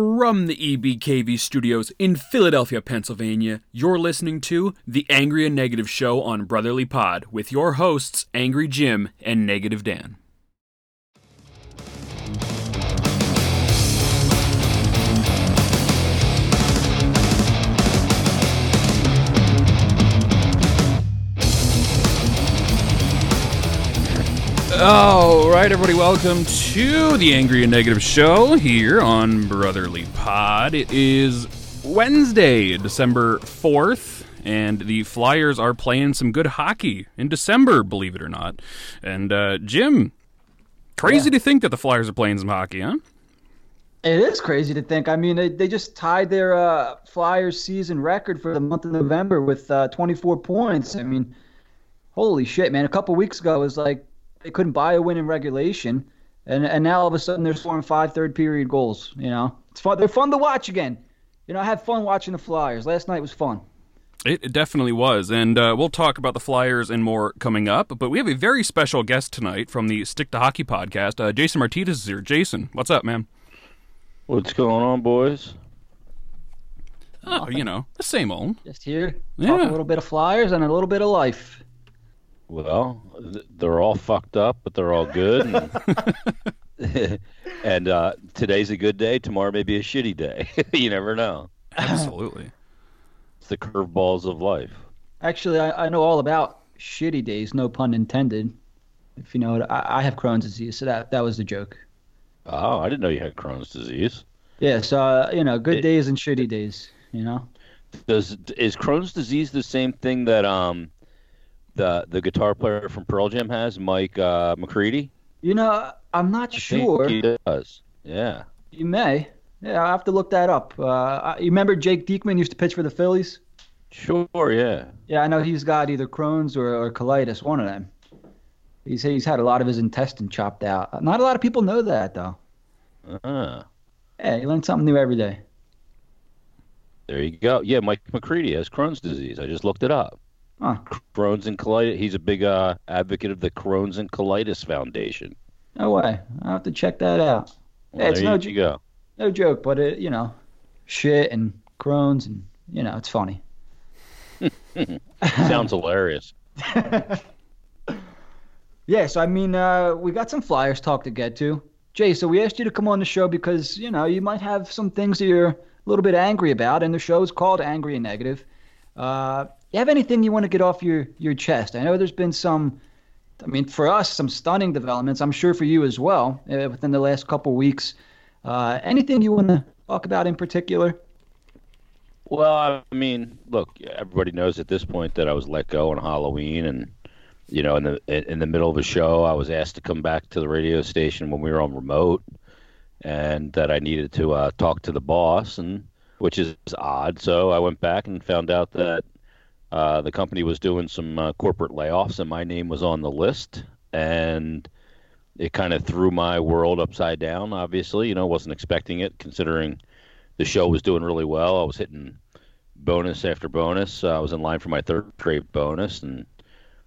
From the EBKV studios in Philadelphia, Pennsylvania, you're listening to The Angry and Negative Show on Brotherly Pod with your hosts, Angry Jim and Negative Dan. All right, everybody, welcome to the Angry and Negative Show here on Brotherly Pod. It is Wednesday, December 4th, and the Flyers are playing some good hockey in December, believe it or not. And, Jim, crazy to think that the Flyers are playing some hockey, huh? It is crazy to think. I mean, they just tied their Flyers season record for the month of November with 24 points. I mean, holy shit, man. A couple weeks ago, it was like, they couldn't buy a win in regulation, and now all of a sudden they're scoring 5 third-period goals. You know, it's fun. They're fun to watch again. You know, I had fun watching the Flyers. Last night was fun. It definitely was, and we'll talk about the Flyers and more coming up. But we have a very special guest tonight from the Stick to Hockey podcast. Jason Martinez is here. Jason, what's up, man? What's going on, boys? Oh, you know, the same old. Just here, talk a little bit of Flyers and a little bit of life. Well, they're all fucked up, but they're all good. And, and today's a good day. Tomorrow may be a shitty day. You never know. Absolutely. It's the curveballs of life. Actually, I know all about shitty days, no pun intended. If you know it, I have Crohn's disease, so that was the joke. Oh, I didn't know you had Crohn's disease. Yeah, so, you know, good days and shitty days, you know? Is Crohn's disease the same thing that... The guitar player from Pearl Jam has, Mike McCready? You know, I'm not sure. I think he does. Yeah. You may. Yeah, I'll have to look that up. You remember Jake Diekman used to pitch for the Phillies? Sure, yeah. Yeah, I know he's got either Crohn's or colitis, one of them. He's had a lot of his intestine chopped out. Not a lot of people know that, though. Uh-huh. Yeah, you learn something new every day. There you go. Yeah, Mike McCready has Crohn's disease. I just looked it up. Huh. Crohn's and colitis. He's a big advocate of the Crohn's and Colitis Foundation. No way. I'll have to check that out. Well, hey, it's no joke, but it, you know, shit and Crohn's and, you know, it's funny. Sounds hilarious. Yeah, so I mean, we got some Flyers talk to get to. Jay, so we asked you to come on the show because, you know, you might have some things that you're a little bit angry about, and the show is called Angry and Negative. You have anything you want to get off your chest? I know there's been some, I mean, for us, some stunning developments. I'm sure for you as well within the last couple weeks. Anything you want to talk about in particular? Well, I mean, look, everybody knows at this point that I was let go on Halloween, and you know, in the middle of a show, I was asked to come back to the radio station when we were on remote, and that I needed to talk to the boss, and which is odd. So I went back and found out that. The company was doing some corporate layoffs, and my name was on the list, and it kind of threw my world upside down, obviously. You know, wasn't expecting it, considering the show was doing really well. I was hitting bonus after bonus. I was in line for my third grade bonus, and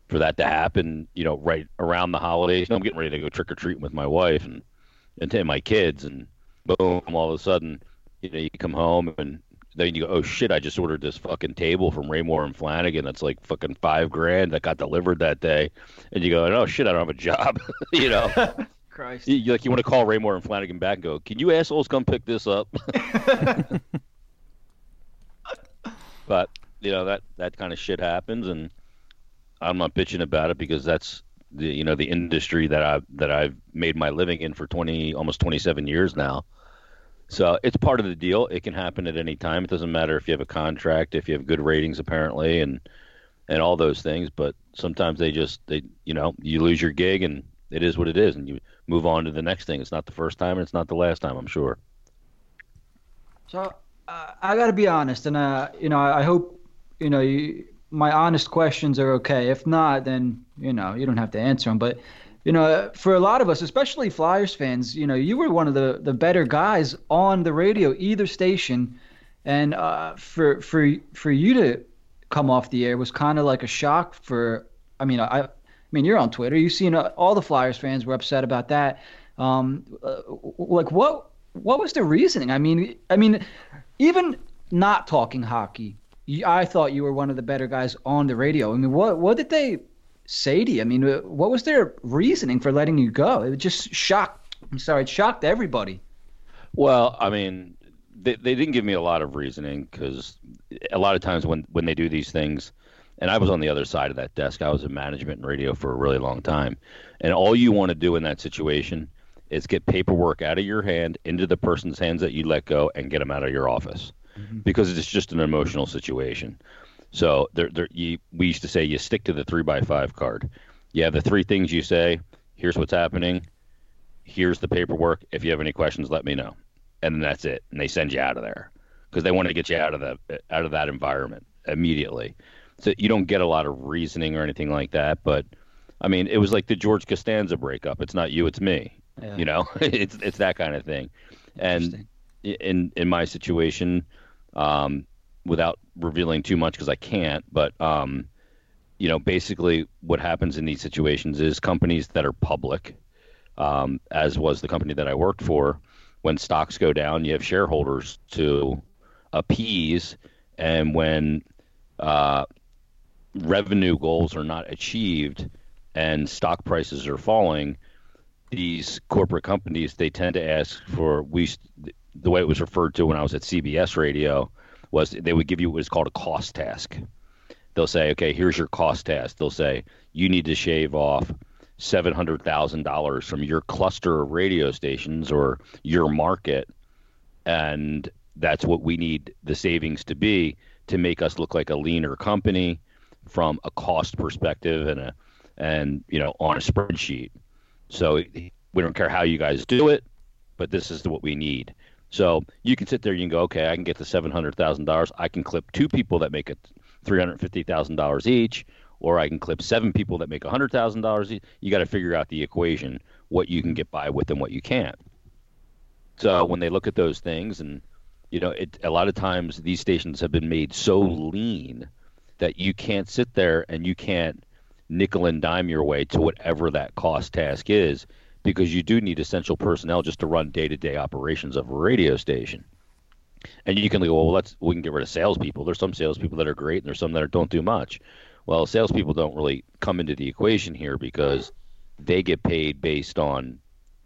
for that to happen, you know, right around the holidays, I'm getting ready to go trick-or-treating with my wife and my kids, and boom, all of a sudden, you know, you come home, and then you go, oh, shit, I just ordered this fucking table from Raymour and Flanigan that's like fucking $5,000 that got delivered that day. And you go, oh, shit, I don't have a job. You know? Christ. You want to call Raymour and Flanigan back and go, can you assholes come pick this up? But, you know, that kind of shit happens, and I'm not bitching about it because that's, the industry that I've made my living in for almost 27 years now. So it's part of the deal. It can happen at any time. It doesn't matter if you have a contract, if you have good ratings, apparently, and all those things. But sometimes you lose your gig, and it is what it is, and you move on to the next thing. It's not the first time, and it's not the last time, I'm sure. So I got to be honest, and I hope my honest questions are okay. If not, then you don't have to answer them, but. You know, for a lot of us, especially Flyers fans, you know, you were one of the better guys on the radio, either station, and for you to come off the air was kind of like a shock. I mean, you're on Twitter. You've seen all the Flyers fans were upset about that. Like, what What was the reasoning? I mean, even not talking hockey, I thought you were one of the better guys on the radio. I mean, what did they say to you? I mean, what was their reasoning for letting you go? It just shocked. I'm sorry, it shocked everybody. Well, I mean, they didn't give me a lot of reasoning, because a lot of times when they do these things, and I was on the other side of that desk. I was in management and radio for a really long time. And all you want to do in that situation is get paperwork out of your hand into the person's hands that you let go and get them out of your office, mm-hmm. because it's just an emotional situation. So we used to say you stick to the 3x5 card. You have the three things you say. Here's what's happening. Here's the paperwork. If you have any questions, let me know. And that's it. And they send you out of there because they want to get you out of that environment immediately. So you don't get a lot of reasoning or anything like that. But, I mean, it was like the George Costanza breakup. It's not you, it's me. Yeah. You know, it's that kind of thing. And in my situation, without revealing too much because I can't, but, you know, basically what happens in these situations is companies that are public, as was the company that I worked for, when stocks go down, you have shareholders to appease. And when revenue goals are not achieved and stock prices are falling, these corporate companies, they tend to ask for, the way it was referred to when I was at CBS Radio was they would give you what is called a cost task. They'll say, okay, here's your cost task. They'll say, you need to shave off $700,000 from your cluster of radio stations or your market. And that's what we need the savings to be to make us look like a leaner company from a cost perspective and you know, on a spreadsheet. So we don't care how you guys do it, but this is what we need. So you can sit there, you can go, okay, I can get the $700,000. I can clip two people that make it $350,000 each, or I can clip seven people that make $100,000 each. You got to figure out the equation, what you can get by with and what you can't. So when they look at those things, and you know, a lot of times these stations have been made so lean that you can't sit there and you can't nickel and dime your way to whatever that cost task is, because you do need essential personnel just to run day-to-day operations of a radio station. And you can go, well, we can get rid of salespeople. There's some salespeople that are great, and there's some that don't do much. Well, salespeople don't really come into the equation here because they get paid based on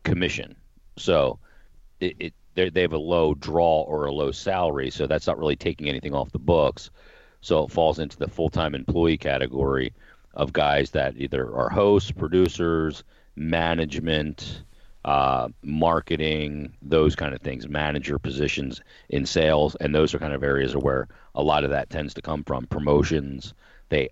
commission. So they have a low draw or a low salary, so that's not really taking anything off the books. So it falls into the full-time employee category of guys that either are hosts, producers, management, marketing, those kind of things, manager positions in sales. And those are kind of areas where a lot of that tends to come from. Promotions. What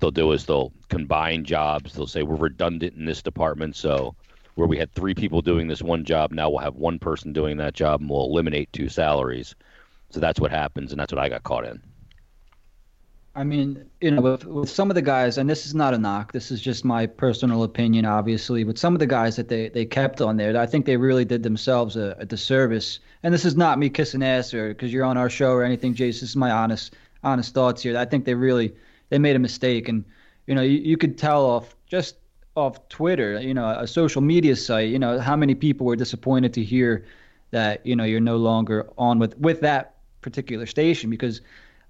they'll do is they'll combine jobs. They'll say we're redundant in this department. So where we had three people doing this one job, now we'll have one person doing that job, and we'll eliminate two salaries. So that's what happens. And that's what I got caught in. I mean, you know, with some of the guys, and this is not a knock, this is just my personal opinion, obviously, but some of the guys that they kept on there, I think they really did themselves a disservice. And this is not me kissing ass or because you're on our show or anything, Jason. This is my honest thoughts here. I think they made a mistake. And, you know, you could tell off Twitter, you know, a social media site, you know, how many people were disappointed to hear that, you know, you're no longer on with that particular station, because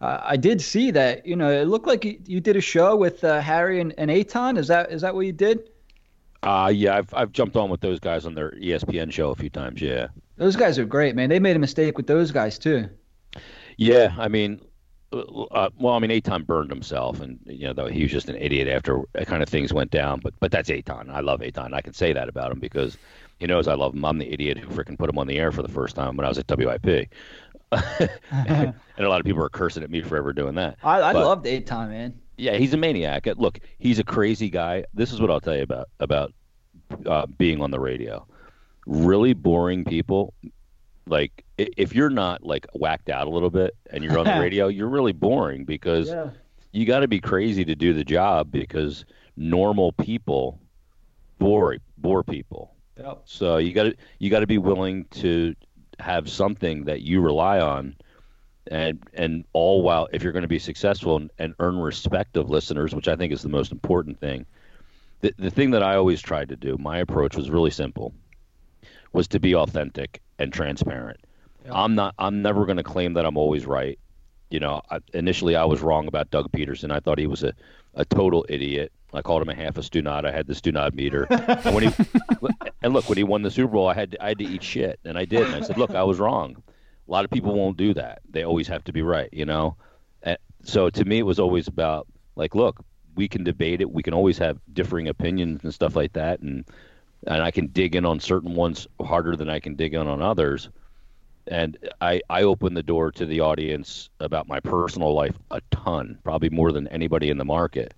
I did see that, you know, it looked like you did a show with Harry and Eytan. Is that what you did? Yeah, I've jumped on with those guys on their ESPN show a few times, yeah. Those guys are great, man. They made a mistake with those guys, too. Yeah, I mean, Eytan burned himself, and, you know, he was just an idiot after kind of things went down. But that's Eytan. I love Eytan. I can say that about him because he knows I love him. I'm the idiot who freaking put him on the air for the first time when I was at WIP. And a lot of people are cursing at me for ever doing that. I loved Eytan, man. Yeah, he's a maniac. Look, he's a crazy guy. This is what I'll tell you about being on the radio. Really boring people. Like, if you're not, like, whacked out a little bit and you're on the radio, you're really boring because you got to be crazy to do the job, because normal people bore people. Yep. So you got to be willing to have something that you rely on, and all while, if you're going to be successful and earn respect of listeners, which I think is the most important thing. The thing that I always tried to do, my approach was really simple. was to be authentic and transparent. Yeah. I'm never going to claim that I'm always right. You know, initially I was wrong about Doug Peterson. I thought he was a total idiot. I called him a half a Stunod. I had the Stunod meter. And when he won the Super Bowl, I had to eat shit, and I did. And I said, look, I was wrong. A lot of people won't do that. They always have to be right, you know? And so to me, it was always about, like, look, we can debate it. We can always have differing opinions and stuff like that. And I can dig in on certain ones harder than I can dig in on others. And I opened the door to the audience about my personal life a ton, probably more than anybody in the market,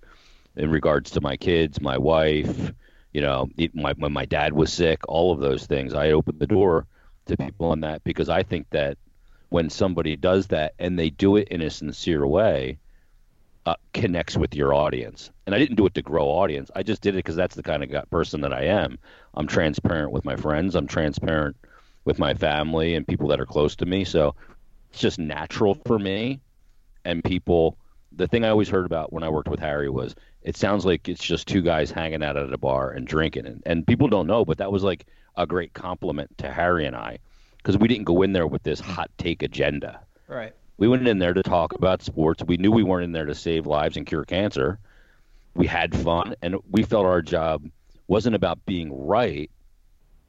in regards to my kids, my wife, you know, when my dad was sick, all of those things. I opened the door to people on that, because I think that when somebody does that and they do it in a sincere way, connects with your audience. And I didn't do it to grow audience. I just did it because that's the kind of person that I am. I'm transparent with my friends. I'm transparent with my family and people that are close to me. So it's just natural for me. And people, the thing I always heard about when I worked with Harry was, it sounds like it's just two guys hanging out at a bar and drinking. And people don't know, but that was like a great compliment to Harry and I, because we didn't go in there with this hot take agenda. Right. We went in there to talk about sports. We knew we weren't in there to save lives and cure cancer. We had fun, and we felt our job wasn't about being right.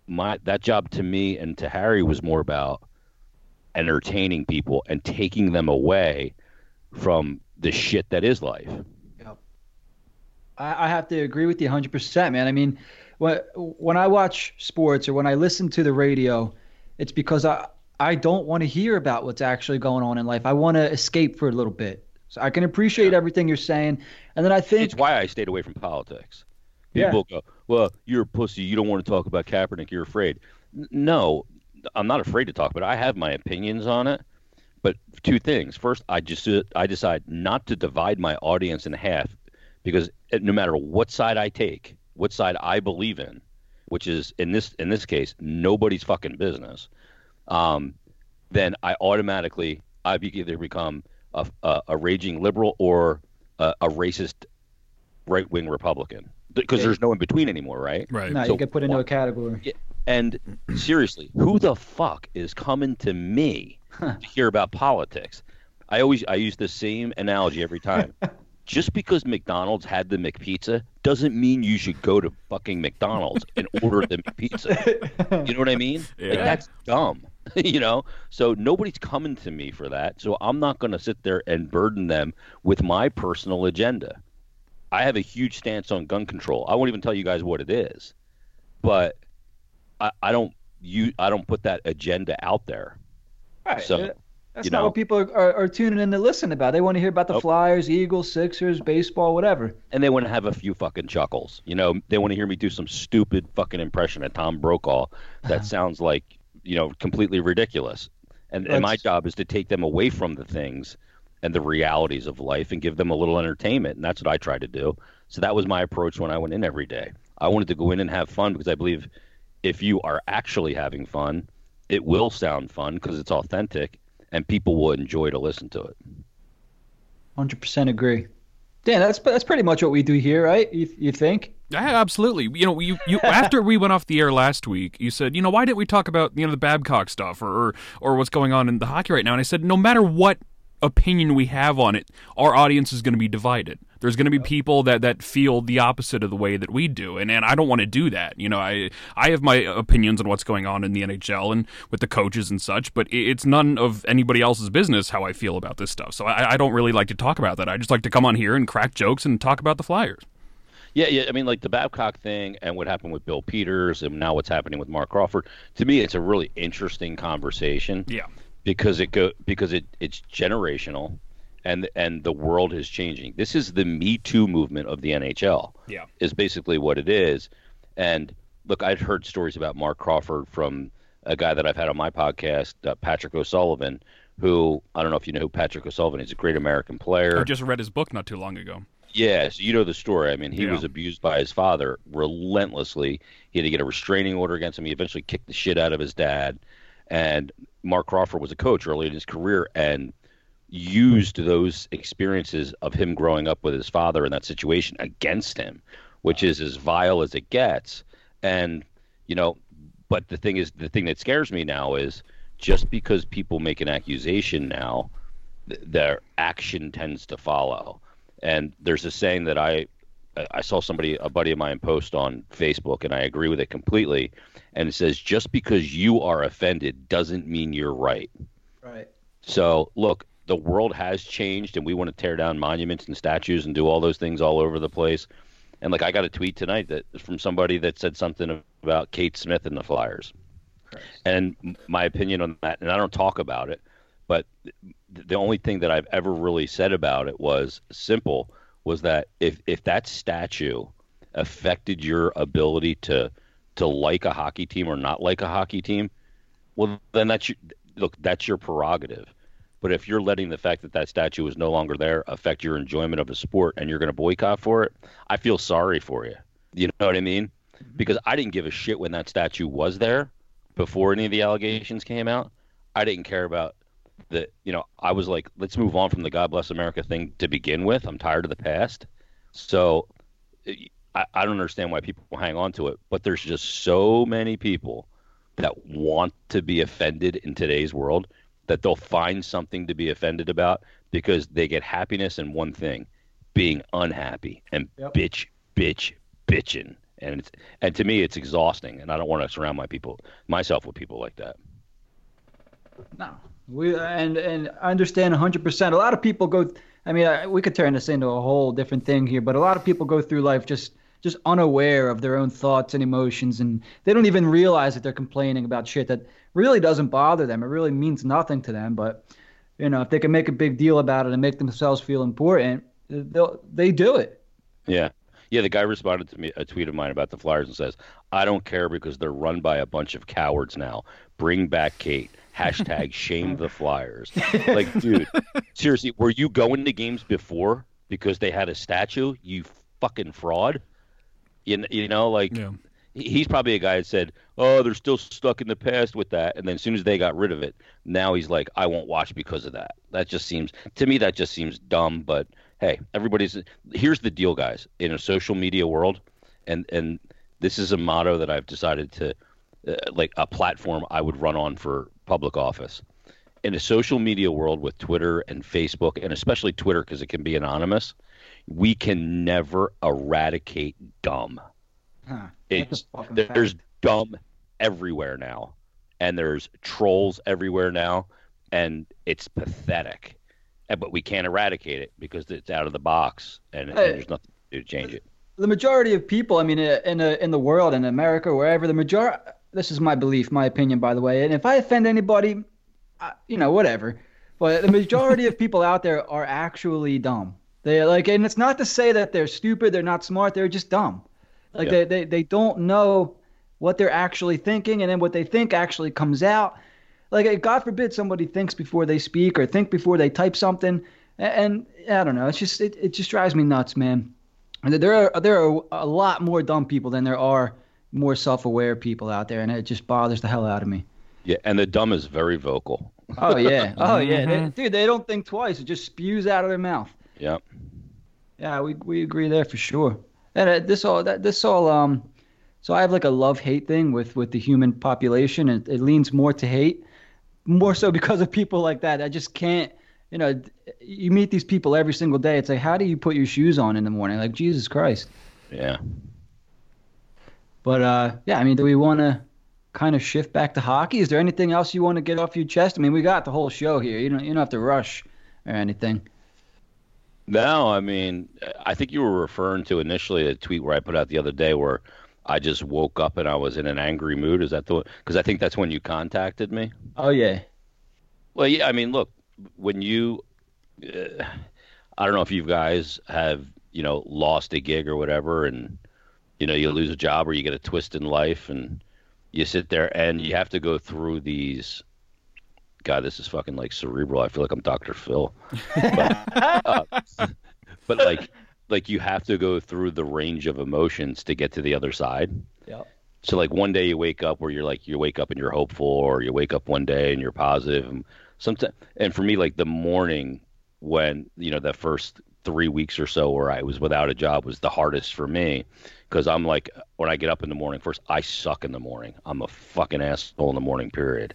That job to me and to Harry was more about entertaining people and taking them away from the shit that is life. I have to agree with you 100%, man. I mean, when I watch sports or when I listen to the radio, it's because I don't want to hear about what's actually going on in life. I want to escape for a little bit. So I can appreciate everything you're saying. And then I think it's why I stayed away from politics. People go, well, you're a pussy. You don't want to talk about Kaepernick. You're afraid. No, I'm not afraid to talk, but I have my opinions on it. But two things. First, I decide not to divide my audience in half, because no matter what side I take, what side I believe in, which is in this case nobody's fucking business, then I automatically either become a raging liberal or a racist right wing Republican, because there's no in between anymore, right? Right. No, so you get put into a category. And seriously, who the fuck is coming to me to hear about politics? I use the same analogy every time. Just because McDonald's had the McPizza doesn't mean you should go to fucking McDonald's and order the McPizza. You know what I mean? Yeah. Like, that's dumb, you know? So nobody's coming to me for that, so I'm not going to sit there and burden them with my personal agenda. I have a huge stance on gun control. I won't even tell you guys what it is, but I don't put that agenda out there. Right. So... That's not what people are tuning in to listen about. They want to hear about the Flyers, Eagles, Sixers, baseball, whatever. And they want to have a few fucking chuckles. You know, they want to hear me do some stupid fucking impression of Tom Brokaw that sounds like, you know, completely ridiculous. And my job is to take them away from the things and the realities of life and give them a little entertainment. And that's what I try to do. So that was my approach when I went in every day. I wanted to go in and have fun, because I believe if you are actually having fun, it will sound fun because it's authentic. And people will enjoy to listen to it. 100% agree. Dan, that's pretty much what we do here, right? You think? Yeah, absolutely. You know, you after we went off the air last week, you said, you know, why didn't we talk about, you know, the Babcock stuff or what's going on in the hockey right now? And I said, no matter what opinion we have on it, our audience is going to be divided. There's going to be people that feel the opposite of the way that we do, and I don't want to do that. You know, I have my opinions on what's going on in the NHL and with the coaches and such, but it's none of anybody else's business how I feel about this stuff. So I don't really like to talk about that. I just like to come on here and crack jokes and talk about the Flyers. Yeah. I mean, like the Babcock thing and what happened with Bill Peters and now what's happening with Mark Crawford, to me it's a really interesting conversation. Yeah. Because it's generational. And the world is changing. This is the Me Too movement of the NHL. Yeah, is basically what it is. And look, I've heard stories about Mark Crawford from a guy that I've had on my podcast, Patrick O'Sullivan, who, I don't know if you know who Patrick O'Sullivan is, a great American player. I just read his book not too long ago. Yeah, so you know the story. I mean, he was abused by his father relentlessly. He had to get a restraining order against him. He eventually kicked the shit out of his dad. And Mark Crawford was a coach early in his career and used those experiences of him growing up with his father in that situation against him, which is as vile as it gets. And, you know, But the thing that scares me now is just because people make an accusation now, their action tends to follow. And there's a saying that I saw a buddy of mine post on Facebook, and I agree with it completely. And it says, just because you are offended doesn't mean you're right. Right. So look, the world has changed, and we want to tear down monuments and statues and do all those things all over the place. And like, I got a tweet tonight that from somebody that said something about Kate Smith and the Flyers. Christ. And my opinion on that, and I don't talk about it, but the only thing that I've ever really said about it was simple, was that if that statue affected your ability to like a hockey team or not like a hockey team, well, then that's your prerogative. But if you're letting the fact that that statue is no longer there affect your enjoyment of a sport and you're going to boycott for it, I feel sorry for you. You know what I mean? Mm-hmm. Because I didn't give a shit when that statue was there before any of the allegations came out. I didn't care about that. You know, I was like, let's move on from the God Bless America thing to begin with. I'm tired of the past. So I don't understand why people hang on to it. But there's just so many people that want to be offended in today's world that they'll find something to be offended about because they get happiness in one thing, being unhappy and bitching. And to me, it's exhausting, and I don't want to surround myself with people like that. No, and I understand 100%. A lot of people go. I mean, we could turn this into a whole different thing here, but a lot of people go through life just unaware of their own thoughts and emotions, and they don't even realize that they're complaining about shit that really doesn't bother them. It really means nothing to them, but you know, if they can make a big deal about it and make themselves feel important, they do it. Yeah, the guy responded to me, a tweet of mine about the Flyers, and says, I don't care because they're run by a bunch of cowards now. Bring back Kate. # shame the Flyers. Like, dude, seriously, were you going to games before because they had a statue, you fucking fraud? You know, like, yeah. He's probably a guy that said, oh, they're still stuck in the past with that. And then as soon as they got rid of it, now he's like, I won't watch because of that. To me, that just seems dumb. But hey, here's the deal, guys, in a social media world. And this is a motto that I've decided to, like a platform I would run on for public office. In a social media world with Twitter and Facebook, and especially Twitter, because it can be anonymous, we can never eradicate dumb. Huh, there's dumb everywhere now, and there's trolls everywhere now, and it's pathetic. But we can't eradicate it because it's out of the box, and there's nothing to do to change it. The majority of people, I mean, in the world, in America, wherever, the majority. This is my belief, my opinion, by the way. And if I offend anybody, whatever. But the majority of people out there are actually dumb. They like, and it's not to say that they're stupid, they're not smart, they're just dumb. Like they don't know what they're actually thinking, and then what they think actually comes out. Like, God forbid somebody thinks before they speak or think before they type something. And I don't know, it's just it just drives me nuts, man. And there are a lot more dumb people than there are more self-aware people out there, and it just bothers the hell out of me. Yeah, and the dumb is very vocal. Oh yeah, they don't think twice; it just spews out of their mouth. Yep. Yeah, we agree there for sure. And so I have like a love-hate thing with the human population, and it leans more to hate, more so because of people like that. I just can't, you know, you meet these people every single day. It's like, how do you put your shoes on in the morning? Like, Jesus Christ. Yeah. But, yeah, I mean, do we want to kind of shift back to hockey? Is there anything else you want to get off your chest? I mean, we got the whole show here. You don't have to rush or anything. No, I mean, I think you were referring to initially a tweet where I put out the other day where I just woke up and I was in an angry mood. Is that the one? Because I think that's when you contacted me. Oh, yeah. Well, yeah, I mean, look, when you I don't know if you guys have, you know, lost a gig or whatever, and you know, you lose a job or you get a twist in life, and you sit there and you have to go through these. God, this is fucking like cerebral. I feel like I'm Dr. Phil. But like you have to go through the range of emotions to get to the other side. Yeah. So like one day you wake up where you're like, you wake up and you're hopeful, or you wake up one day and you're positive. And sometimes, and for me, like the morning when, you know, that first 3 weeks or so where I was without a job was the hardest for me, because I'm like, when I get up in the morning, first, I suck in the morning. I'm a fucking asshole in the morning, period,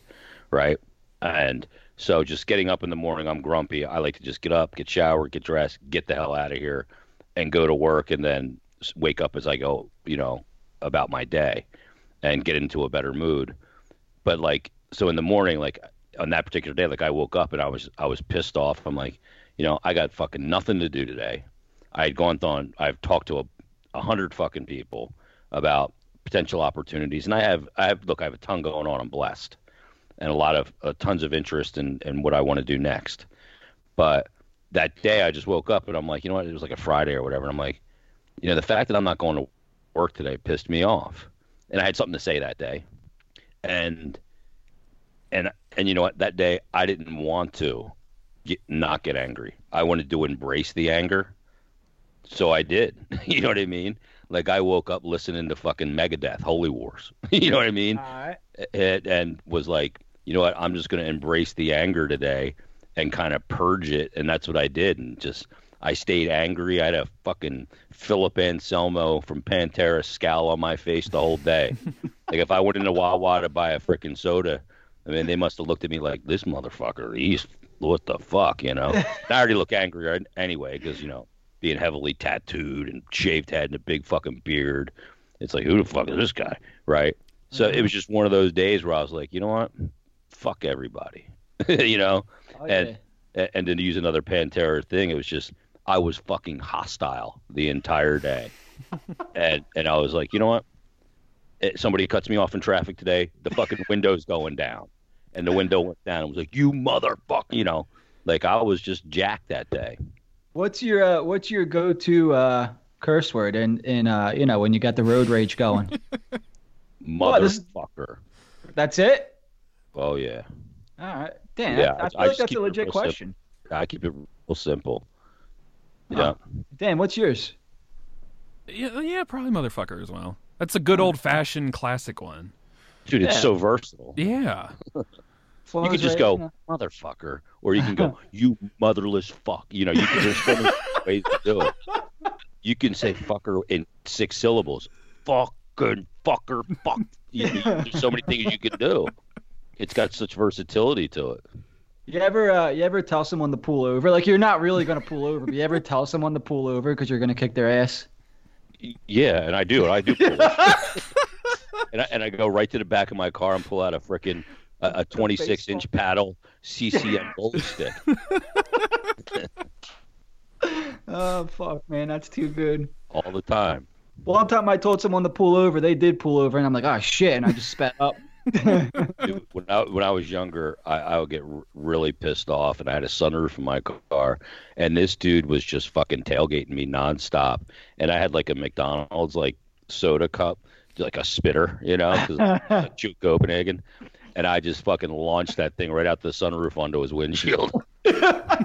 right? And so just getting up in the morning, I'm grumpy. I like to just get up, get showered, get dressed, get the hell out of here, and go to work, and then wake up as I go, you know, about my day and get into a better mood. But, like, so in the morning, like, on that particular day, like, I woke up and I was pissed off. I'm like, you know, I got fucking nothing to do today. I had gone on, I've talked to 100 fucking people about potential opportunities. And I have a ton going on. I'm blessed, and a lot of tons of interest in what I want to do next. But that day I just woke up and I'm like, you know what? It was like a Friday or whatever. And I'm like, you know, the fact that I'm not going to work today pissed me off. And I had something to say that day. And you know what? That day I didn't want to not get angry. I wanted to embrace the anger. So I did. You know what I mean? Like, I woke up listening to fucking Megadeth, Holy Wars. You know what I mean? Right. And was like, you know what? I'm just going to embrace the anger today and kind of purge it. And that's what I did. And just, I stayed angry. I had a fucking Philip Anselmo from Pantera scowl on my face the whole day. Like, if I went into Wawa to buy a freaking soda, I mean, they must have looked at me like, this motherfucker, he's, what the fuck, you know? And I already look angrier anyway because, you know, being heavily tattooed and shaved head and a big fucking beard. It's like, who the fuck is this guy, right? So it was just one of those days where I was like, you know what? Fuck everybody, you know? Oh, yeah. And then to use another Pantera thing, it was just, I was fucking hostile the entire day. and I was like, you know what? Somebody cuts me off in traffic today, the fucking window's going down. And the window went down and was like, you motherfucker, you know, like, I was just jacked that day. What's your go-to curse word in you know, when you got the road rage going? Motherfucker. Oh, that's it? Oh, yeah. All right. Damn, yeah, I feel like that's a legit question. I keep it real simple. Yeah. Dan, what's yours? Yeah, probably motherfucker as well. That's a good old-fashioned classic one. Dude, it's so versatile. Yeah. You could just go, motherfucker, or you can go, you motherless fuck. You know, you can, there's so many ways to do it. You can say fucker in 6 syllables. Fucking fucker, fuck. There's so many things you can do. It's got such versatility to it. You ever tell someone to pull over? Like, you're not really going to pull over, but you ever tell someone to pull over because you're going to kick their ass? Yeah, and I do pull over. And I go right to the back of my car and pull out a frickin' a 26-inch paddle CCM bullet stick. Oh, fuck, man. That's too good. All the time. One time I told someone to pull over. They did pull over, and I'm like, oh, shit, and I just spat up. Dude, when I was younger, I would get really pissed off, and I had a sunroof in my car, and this dude was just fucking tailgating me nonstop. And I had, like, a McDonald's, like, soda cup, like a spitter, you know, because I chewed Copenhagen, and I just fucking launched that thing right out the sunroof onto his windshield. That's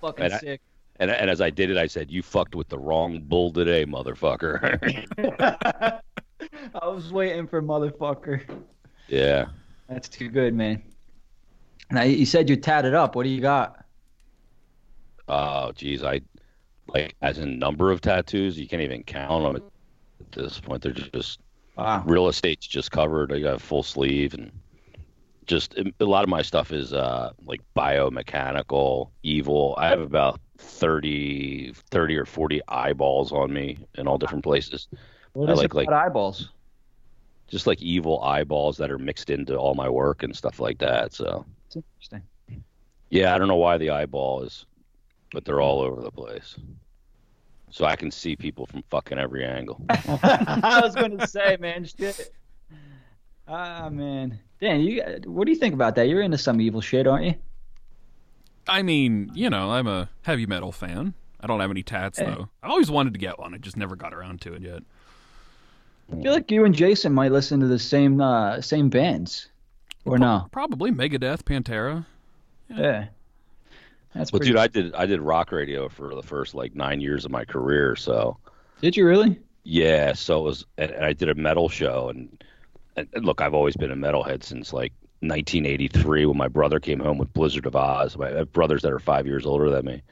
fucking sick. And as I did it, I said, "You fucked with the wrong bull today, motherfucker." I was waiting for motherfucker. Yeah, that's too good, man. Now you said you're tatted up. What do you got? Oh, geez, like, as in number of tattoos, you can't even count them at this point. They're just wow. Real estate's just covered. I got a full sleeve, and just a lot of my stuff is like biomechanical, evil. I have about 30 or 40 eyeballs on me in all different places. What is it about eyeballs? Just like evil eyeballs that are mixed into all my work and stuff like that. So it's interesting. Yeah, I don't know why the eyeball is, but they're all over the place. So I can see people from fucking every angle. I was going to say, man, shit. Ah, man. Dan, what do you think about that? You're into some evil shit, aren't you? I mean, you know, I'm a heavy metal fan. I don't have any tats, though. I always wanted to get one. I just never got around to it yet. I feel like you and Jason might listen to the same bands. Or no? Probably Megadeth, Pantera. Yeah. Well, dude, I did rock radio for the first, like, 9 years of my career, so. Did you really? Yeah, so it was, and I did a metal show, and look, I've always been a metalhead since, like, 1983 when my brother came home with Blizzard of Oz. I have brothers that are 5 years older than me.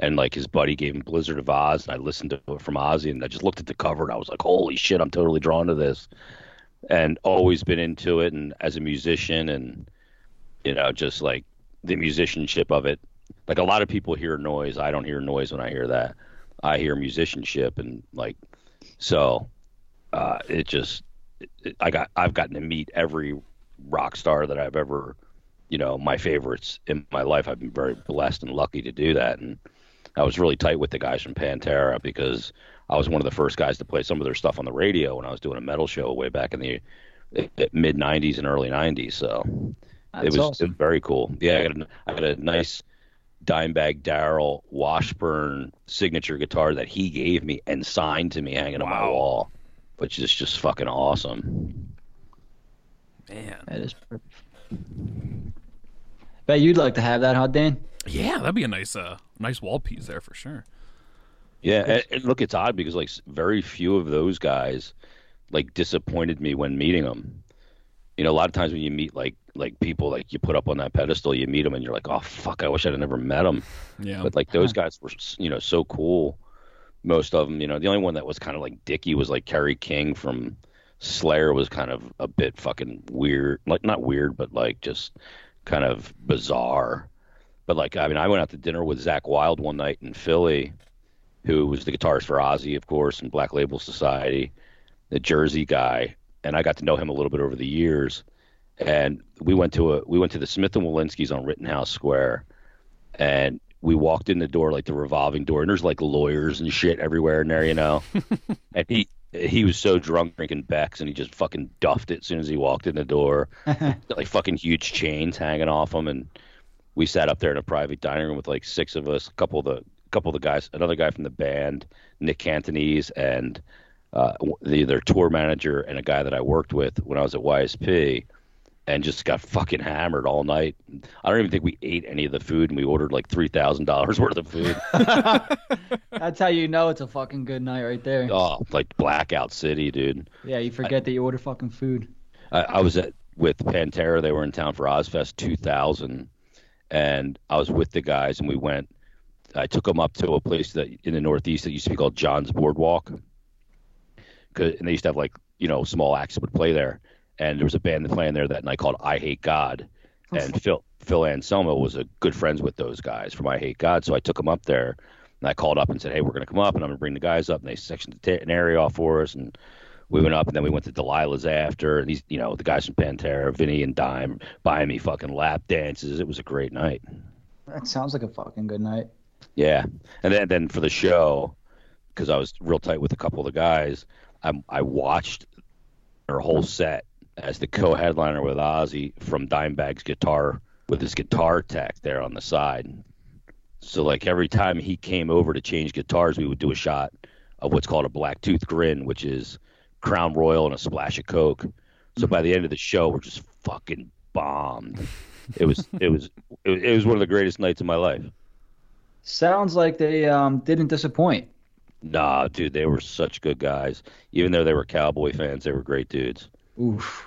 And like his buddy gave him Blizzard of Oz, and I listened to it from Ozzy, and I just looked at the cover, and I was like, holy shit, I'm totally drawn to this. And always been into it, and as a musician, and, you know, just like the musicianship of it. Like a lot of people hear noise. I don't hear noise when I hear that. I hear musicianship, and like, so I've gotten to meet every rock star that I've ever, you know, my favorites in my life. I've been very blessed and lucky to do that. And I was really tight with the guys from Pantera because I was one of the first guys to play some of their stuff on the radio when I was doing a metal show way back in the mid 90s and early 90s. So it was very cool. Yeah. I got a nice Dimebag Darrell Washburn signature guitar that he gave me and signed to me hanging on my wall, which is just fucking awesome. Man, that is perfect. Bet you'd like to have that, huh, Dan? Yeah, that'd be a nice wall piece there for sure. Yeah, and look, it's odd because like very few of those guys like disappointed me when meeting them. You know, a lot of times when you meet like people like you put up on that pedestal, you meet them and you're like, oh fuck, I wish I'd have never met them. Yeah. But like those guys were, you know, so cool. Most of them, you know, the only one that was kind of like dicky was like Kerry King from Slayer. Was kind of a bit fucking weird, like not weird, but like just kind of bizarre. But like, I mean, I went out to dinner with Zach Wilde one night in Philly, who was the guitarist for Ozzy, of course, and Black Label Society, the Jersey guy, and I got to know him a little bit over the years. And we went to the Smith and Wolinski's on Rittenhouse Square, and we walked in the door, like the revolving door, and there's like lawyers and shit everywhere in there, you know. And he was so drunk drinking Beck's, and he just fucking duffed it as soon as he walked in the door. Like fucking huge chains hanging off him. And we sat up there in a private dining room with like six of us, a couple of the guys, another guy from the band, Nick Cantonese, and their tour manager, and a guy that I worked with when I was at YSP, and just got fucking hammered all night. I don't even think we ate any of the food, and we ordered like $3,000 worth of food. That's how you know it's a fucking good night right there. Oh, like blackout city, dude. Yeah, you forget that you order fucking food. I was with Pantera. They were in town for Ozfest 2000, and I was with the guys, and we went. I took them up to a place that in the Northeast that used to be called John's Boardwalk, and they used to have like, you know, small acts would play there. And there was a band that playing there that night called I Hate God. And Phil Anselmo was a good friends with those guys from I Hate God. So I took him up there, and I called up and said, hey, we're going to come up, and I'm going to bring the guys up. And they sectioned an area off for us. And we went up, and then we went to Delilah's after. And these, you know, the guys from Pantera, Vinny and Dime, buying me fucking lap dances. It was a great night. That sounds like a fucking good night. Yeah. And then for the show, because I was real tight with a couple of the guys, I watched their whole set as the co-headliner with Ozzy from Dimebag's guitar with his guitar tech there on the side. So like every time he came over to change guitars, we would do a shot of what's called a Blacktooth grin, which is Crown Royal and a splash of Coke. So by the end of the show, we're just fucking bombed. It was one of the greatest nights of my life. Sounds like they didn't disappoint. Nah, dude, they were such good guys. Even though they were Cowboy fans, they were great dudes. Oof.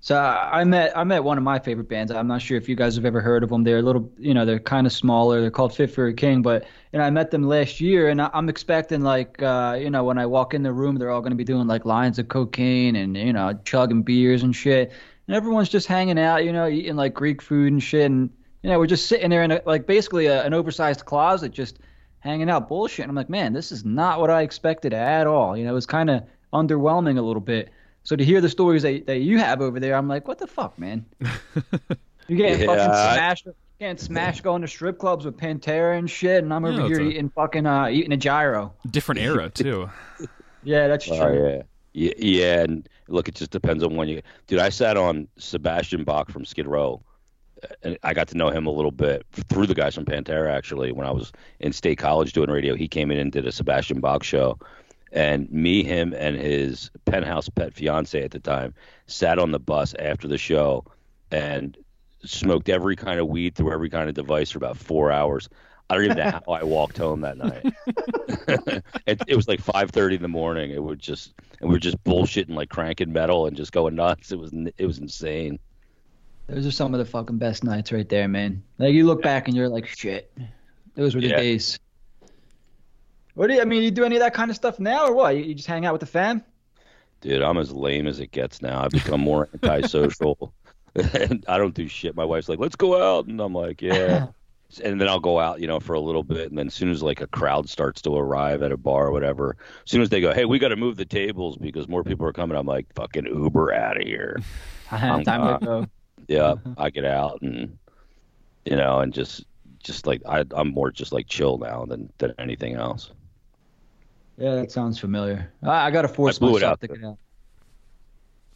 So I met one of my favorite bands. I'm not sure if you guys have ever heard of them. They're a little, you know, they're kind of smaller. They're called Fit for a King. But and I met them last year, and I'm expecting like, you know, when I walk in the room, they're all going to be doing like lines of cocaine and, you know, chugging beers and shit. And everyone's just hanging out, you know, eating like Greek food and shit. And, you know, we're just sitting there in like basically an oversized closet just hanging out bullshit. And I'm like, man, this is not what I expected at all. You know, it was kind of underwhelming a little bit. So to hear the stories that you have over there, I'm like, what the fuck, man? You're getting fucking smashed. You can't smash going to strip clubs with Pantera and shit, and I'm over here eating a gyro. Different era too. Yeah, that's true. Yeah, and look, it just depends on when you. Dude, I sat on Sebastian Bach from Skid Row, and I got to know him a little bit through the guys from Pantera actually. When I was in State College doing radio, he came in and did a Sebastian Bach show. And me, him, and his penthouse pet fiance at the time sat on the bus after the show and smoked every kind of weed through every kind of device for about 4 hours. I don't even know how I walked home that night. It was like 5:30 in the morning. We were just bullshitting, like cranking metal and just going nuts. It was insane. Those are some of the fucking best nights right there, man. Like, you look back and you're like, shit, those were the days. What do you, I mean, you do any of that kind of stuff now, or what? You just hang out with the fam? Dude, I'm as lame as it gets now. I've become more antisocial. And I don't do shit. My wife's like, let's go out. And I'm like, yeah. And then I'll go out, you know, for a little bit. And then as soon as, like, a crowd starts to arrive at a bar or whatever, as soon as they go, hey, we got to move the tables because more people are coming, I'm like, fucking Uber out of here. Yeah, I get out and, you know, and just like, I'm more just like chill now than anything else. Yeah, that sounds familiar. I got to force myself to get out.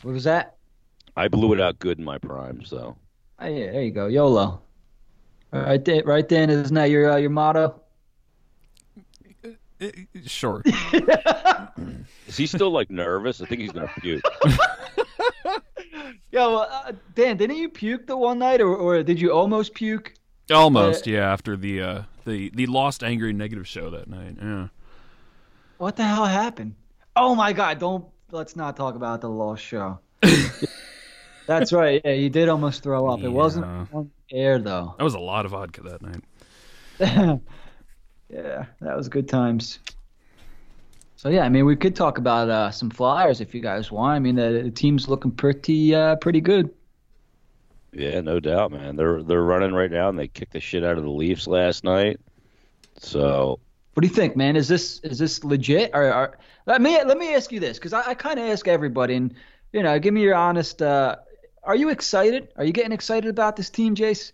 What was that? I blew it out good in my prime, so. Oh, yeah, there you go. YOLO. Right then, isn't that your motto? Sure. Is he still, like, nervous? I think he's going to puke. Yo, Dan, didn't you puke the one night, or did you almost puke? Almost, yeah, after the Lost, Angry, Negative show that night, yeah. What the hell happened? Oh, my God, let's not talk about the Lost show. That's right, yeah, you did almost throw up. Yeah. It wasn't on air, though. That was a lot of vodka that night. Yeah, that was good times. So, yeah, I mean, we could talk about some Flyers if you guys want. I mean, the team's looking pretty good. Yeah, no doubt, man. They're running right now, and they kicked the shit out of the Leafs last night. So, what do you think, man? Is this legit? Or let me ask you this, because I kind of ask everybody, and, you know, give me your honest. Are you excited? Are you getting excited about this team, Jace?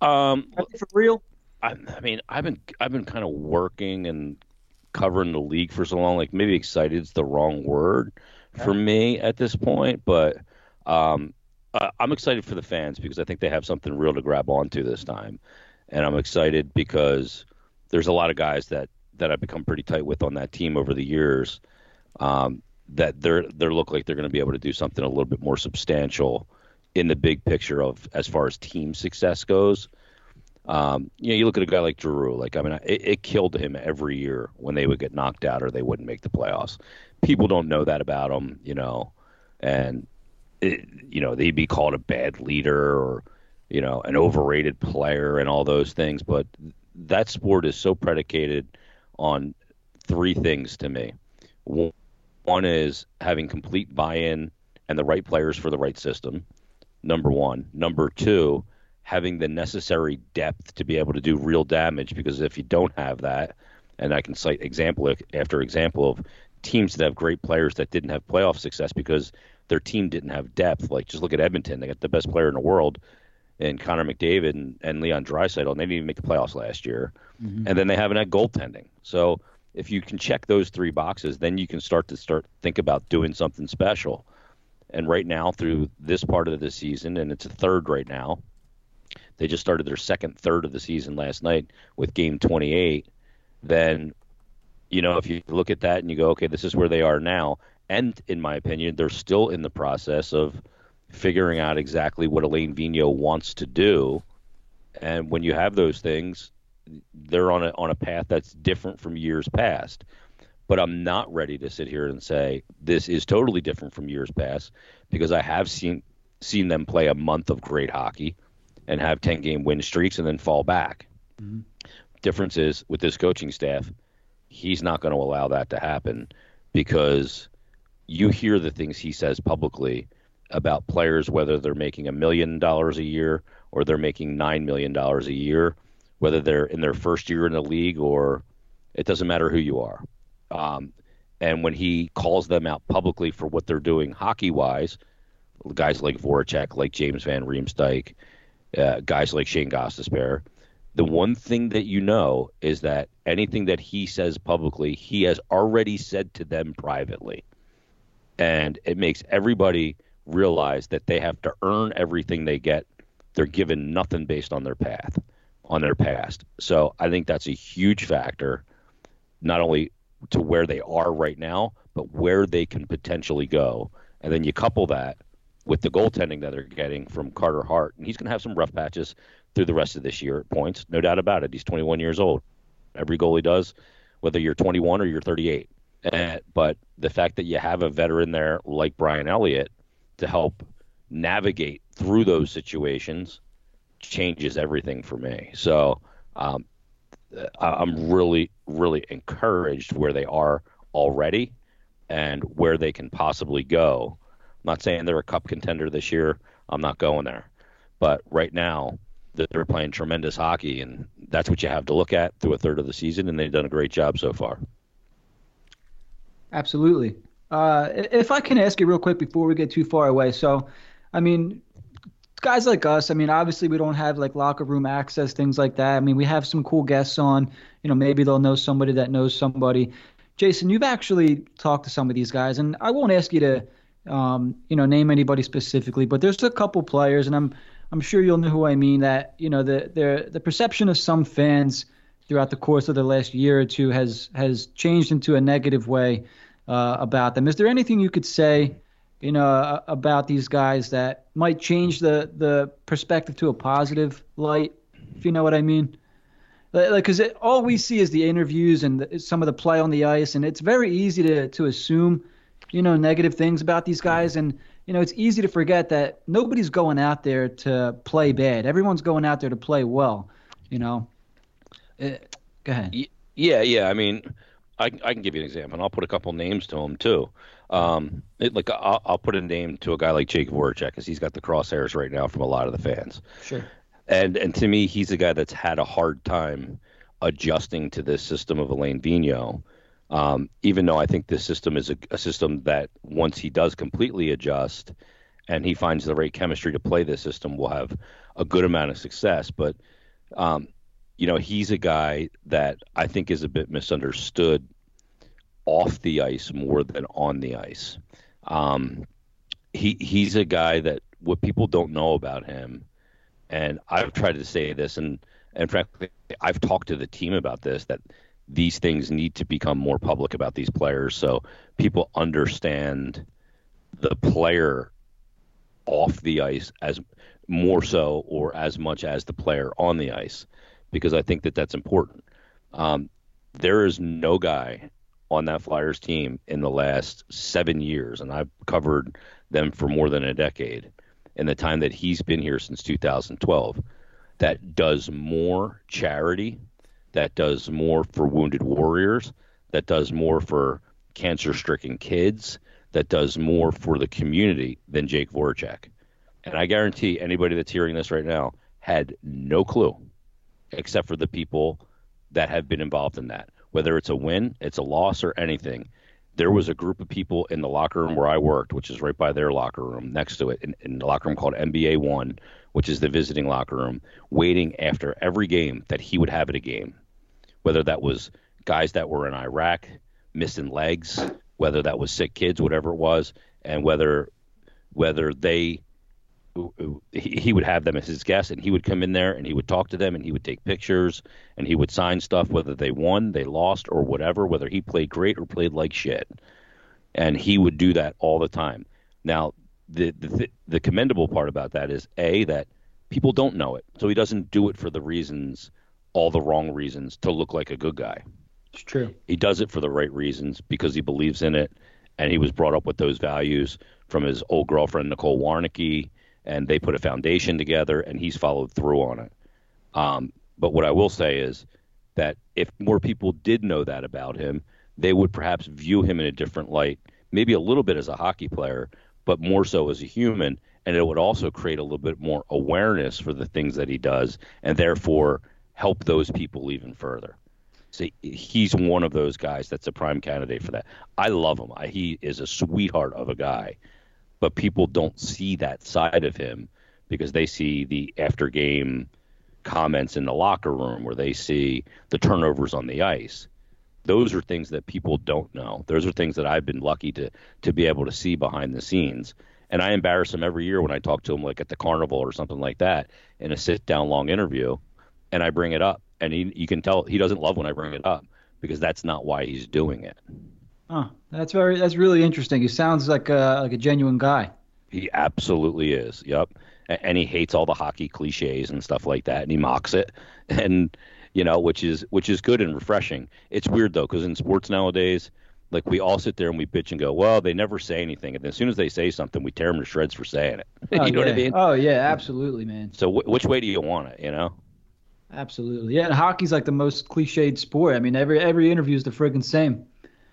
Are they for real? I mean, I've been kind of working and covering the league for so long, like maybe excited is the wrong word for me at this point, but I'm excited for the fans because I think they have something real to grab onto this time, and I'm excited because there's a lot of guys that I've become pretty tight with on that team over the years that they look like they're going to be able to do something a little bit more substantial in the big picture of as far as team success goes. You know, you look at a guy like Giroux, like, I mean, it killed him every year when they would get knocked out or they wouldn't make the playoffs. People don't know that about him, you know, and, you know, they'd be called a bad leader or, you know, an overrated player and all those things. But that sport is so predicated on three things to me. One is having complete buy-in and the right players for the right system, number one. Number two, having the necessary depth to be able to do real damage, because if you don't have that, and I can cite example after example of teams that have great players that didn't have playoff success because their team didn't have depth. Like, just look at Edmonton. They got the best player in the world in Connor McDavid and Leon Draisaitl, and they didn't even make the playoffs last year. Mm-hmm. And then they haven't had goaltending. So if you can check those three boxes, then you can start to think about doing something special. And right now, through this part of the season, and it's a third right now, they just started their second third of the season last night with game 28. Then, you know, if you look at that and you go, okay, this is where they are now. And in my opinion, they're still in the process of figuring out exactly what Alain Vigneault wants to do. And when you have those things, they're on a path that's different from years past. But I'm not ready to sit here and say this is totally different from years past, because I have seen them play a month of great hockey and have 10-game win streaks and then fall back. Mm-hmm. Difference is, with this coaching staff, he's not going to allow that to happen, because you hear the things he says publicly about players, whether they're making $1 million a year or they're making $9 million a year, whether they're in their first year in the league or it doesn't matter who you are. And when he calls them out publicly for what they're doing hockey-wise, guys like Voracek, like James Van Riemsdyk, guys like Shane Gostisbehere, the one thing that you know is that anything that he says publicly, he has already said to them privately. And it makes everybody realize that they have to earn everything they get. They're given nothing based on their path, on their past. So I think that's a huge factor, not only to where they are right now, but where they can potentially go. And then you couple that with the goaltending that they're getting from Carter Hart. And he's going to have some rough patches through the rest of this year at points. No doubt about it. He's 21 years old. Every goalie does, whether you're 21 or you're 38. But the fact that you have a veteran there like Brian Elliott to help navigate through those situations changes everything for me. So I'm really, really encouraged where they are already and where they can possibly go. I'm not saying they're a cup contender this year. I'm not going there. But right now, they're playing tremendous hockey, and that's what you have to look at through a third of the season, and they've done a great job so far. Absolutely. If I can ask you real quick before we get too far away. So, I mean, guys like us, I mean, obviously we don't have like locker room access, things like that. I mean, we have some cool guests on, you know, maybe they'll know somebody that knows somebody. Jason, you've actually talked to some of these guys, and I won't ask you to, you know, name anybody specifically, but there's a couple players, and I'm sure you'll know who I mean, that, you know, the perception of some fans throughout the course of the last year or two has changed into a negative way about them. Is there anything you could say, you know, about these guys that might change the perspective to a positive light, if you know what I mean? Like, 'cause all we see is the interviews and some of the play on the ice, and it's very easy to assume, you know, negative things about these guys, and you know, it's easy to forget that nobody's going out there to play bad. Everyone's going out there to play well, you know. Go ahead. Yeah. I mean, I can give you an example, and I'll put a couple names to them too. I'll put a name to a guy like Jake Voracek, because he's got the crosshairs right now from a lot of the fans. Sure. And to me, he's a guy that's had a hard time adjusting to this system of Alain Vigneault. Even though I think this system is a system that once he does completely adjust and he finds the right chemistry to play this system, will have a good amount of success. But, you know, he's a guy that I think is a bit misunderstood off the ice more than on the ice. He's a guy that what people don't know about him, and I've tried to say this, and frankly, I've talked to the team about this, that these things need to become more public about these players so people understand the player off the ice as more so or as much as the player on the ice, because I think that that's important. There is no guy on that Flyers team in the last 7 years, and I've covered them for more than a decade, in the time that he's been here since 2012, that does more charity, that does more for wounded warriors, that does more for cancer-stricken kids, that does more for the community than Jake Voracek. And I guarantee anybody that's hearing this right now had no clue, except for the people that have been involved in that. Whether it's a win, it's a loss, or anything, there was a group of people in the locker room where I worked, which is right by their locker room, next to it, in the locker room called NBA 1, which is the visiting locker room, waiting after every game that he would have at a game, whether that was guys that were in Iraq, missing legs, whether that was sick kids, whatever it was, and whether he would have them as his guests, and he would come in there and he would talk to them and he would take pictures and he would sign stuff, whether they won, they lost, or whatever, whether he played great or played like shit. And he would do that all the time. Now, the commendable part about that is, A, that people don't know it. So he doesn't do it for the reasons, all the wrong reasons, to look like a good guy. It's true. He does it for the right reasons because he believes in it, and he was brought up with those values from his old girlfriend, Nicole Warnicki, and they put a foundation together, and he's followed through on it. But what I will say is that if more people did know that about him, they would perhaps view him in a different light, maybe a little bit as a hockey player, but more so as a human, and it would also create a little bit more awareness for the things that he does, and therefore help those people even further. So he's one of those guys that's a prime candidate for that. I love him. He is a sweetheart of a guy, but people don't see that side of him because they see the after-game comments in the locker room, or they see the turnovers on the ice. Those are things that people don't know. Those are things that I've been lucky to be able to see behind the scenes. And I embarrass him every year when I talk to him, like at the carnival or something like that, in a sit-down long interview, and I bring it up. And you can tell he doesn't love when I bring it up, because that's not why he's doing it. Huh. That's really interesting. He sounds like a genuine guy. He absolutely is. Yep. And he hates all the hockey cliches and stuff like that, and he mocks it. And you know, which is good and refreshing. It's weird, though, because in sports nowadays, Like, we all sit there and we bitch and go, well, they never say anything. And as soon as they say something, we tear them to shreds for saying it. What I mean? Oh, yeah, absolutely, man. So which way do you want it, you know? Absolutely. Yeah, and hockey's like the most cliched sport. I mean, every interview is the friggin' same.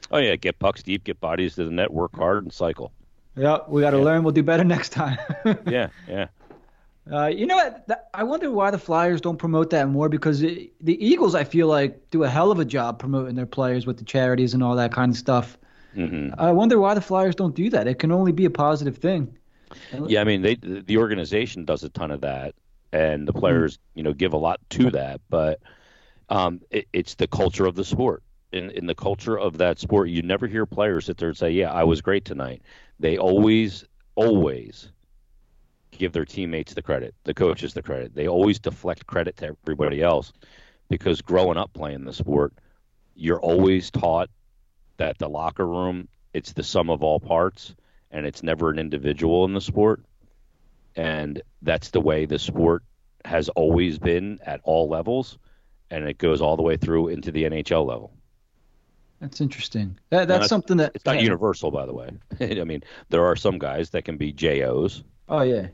Oh, yeah, get pucks deep, get bodies to the net, work hard, and cycle. Yep, we got to learn. We'll do better next time. Yeah. You know what? I wonder why the Flyers don't promote that more, because the Eagles, I feel like, do a hell of a job promoting their players with the charities and all that kind of stuff. Mm-hmm. I wonder why the Flyers don't do that. It can only be a positive thing. Yeah, I mean, the organization does a ton of that, and the players, you know, give a lot to that. But it's the culture of the sport. In the culture of that sport, you never hear players sit there and say, yeah, I was great tonight. They always give their teammates the credit, the coaches the credit. They always deflect credit to everybody else, because growing up playing the sport, you're always taught that the locker room, it's the sum of all parts, and it's never an individual in the sport. And that's the way the sport has always been at all levels, and it goes all the way through into the NHL level. That's interesting. That's something that... It's not universal, by the way. I mean, there are some guys that can be J.O.s. Oh, yeah.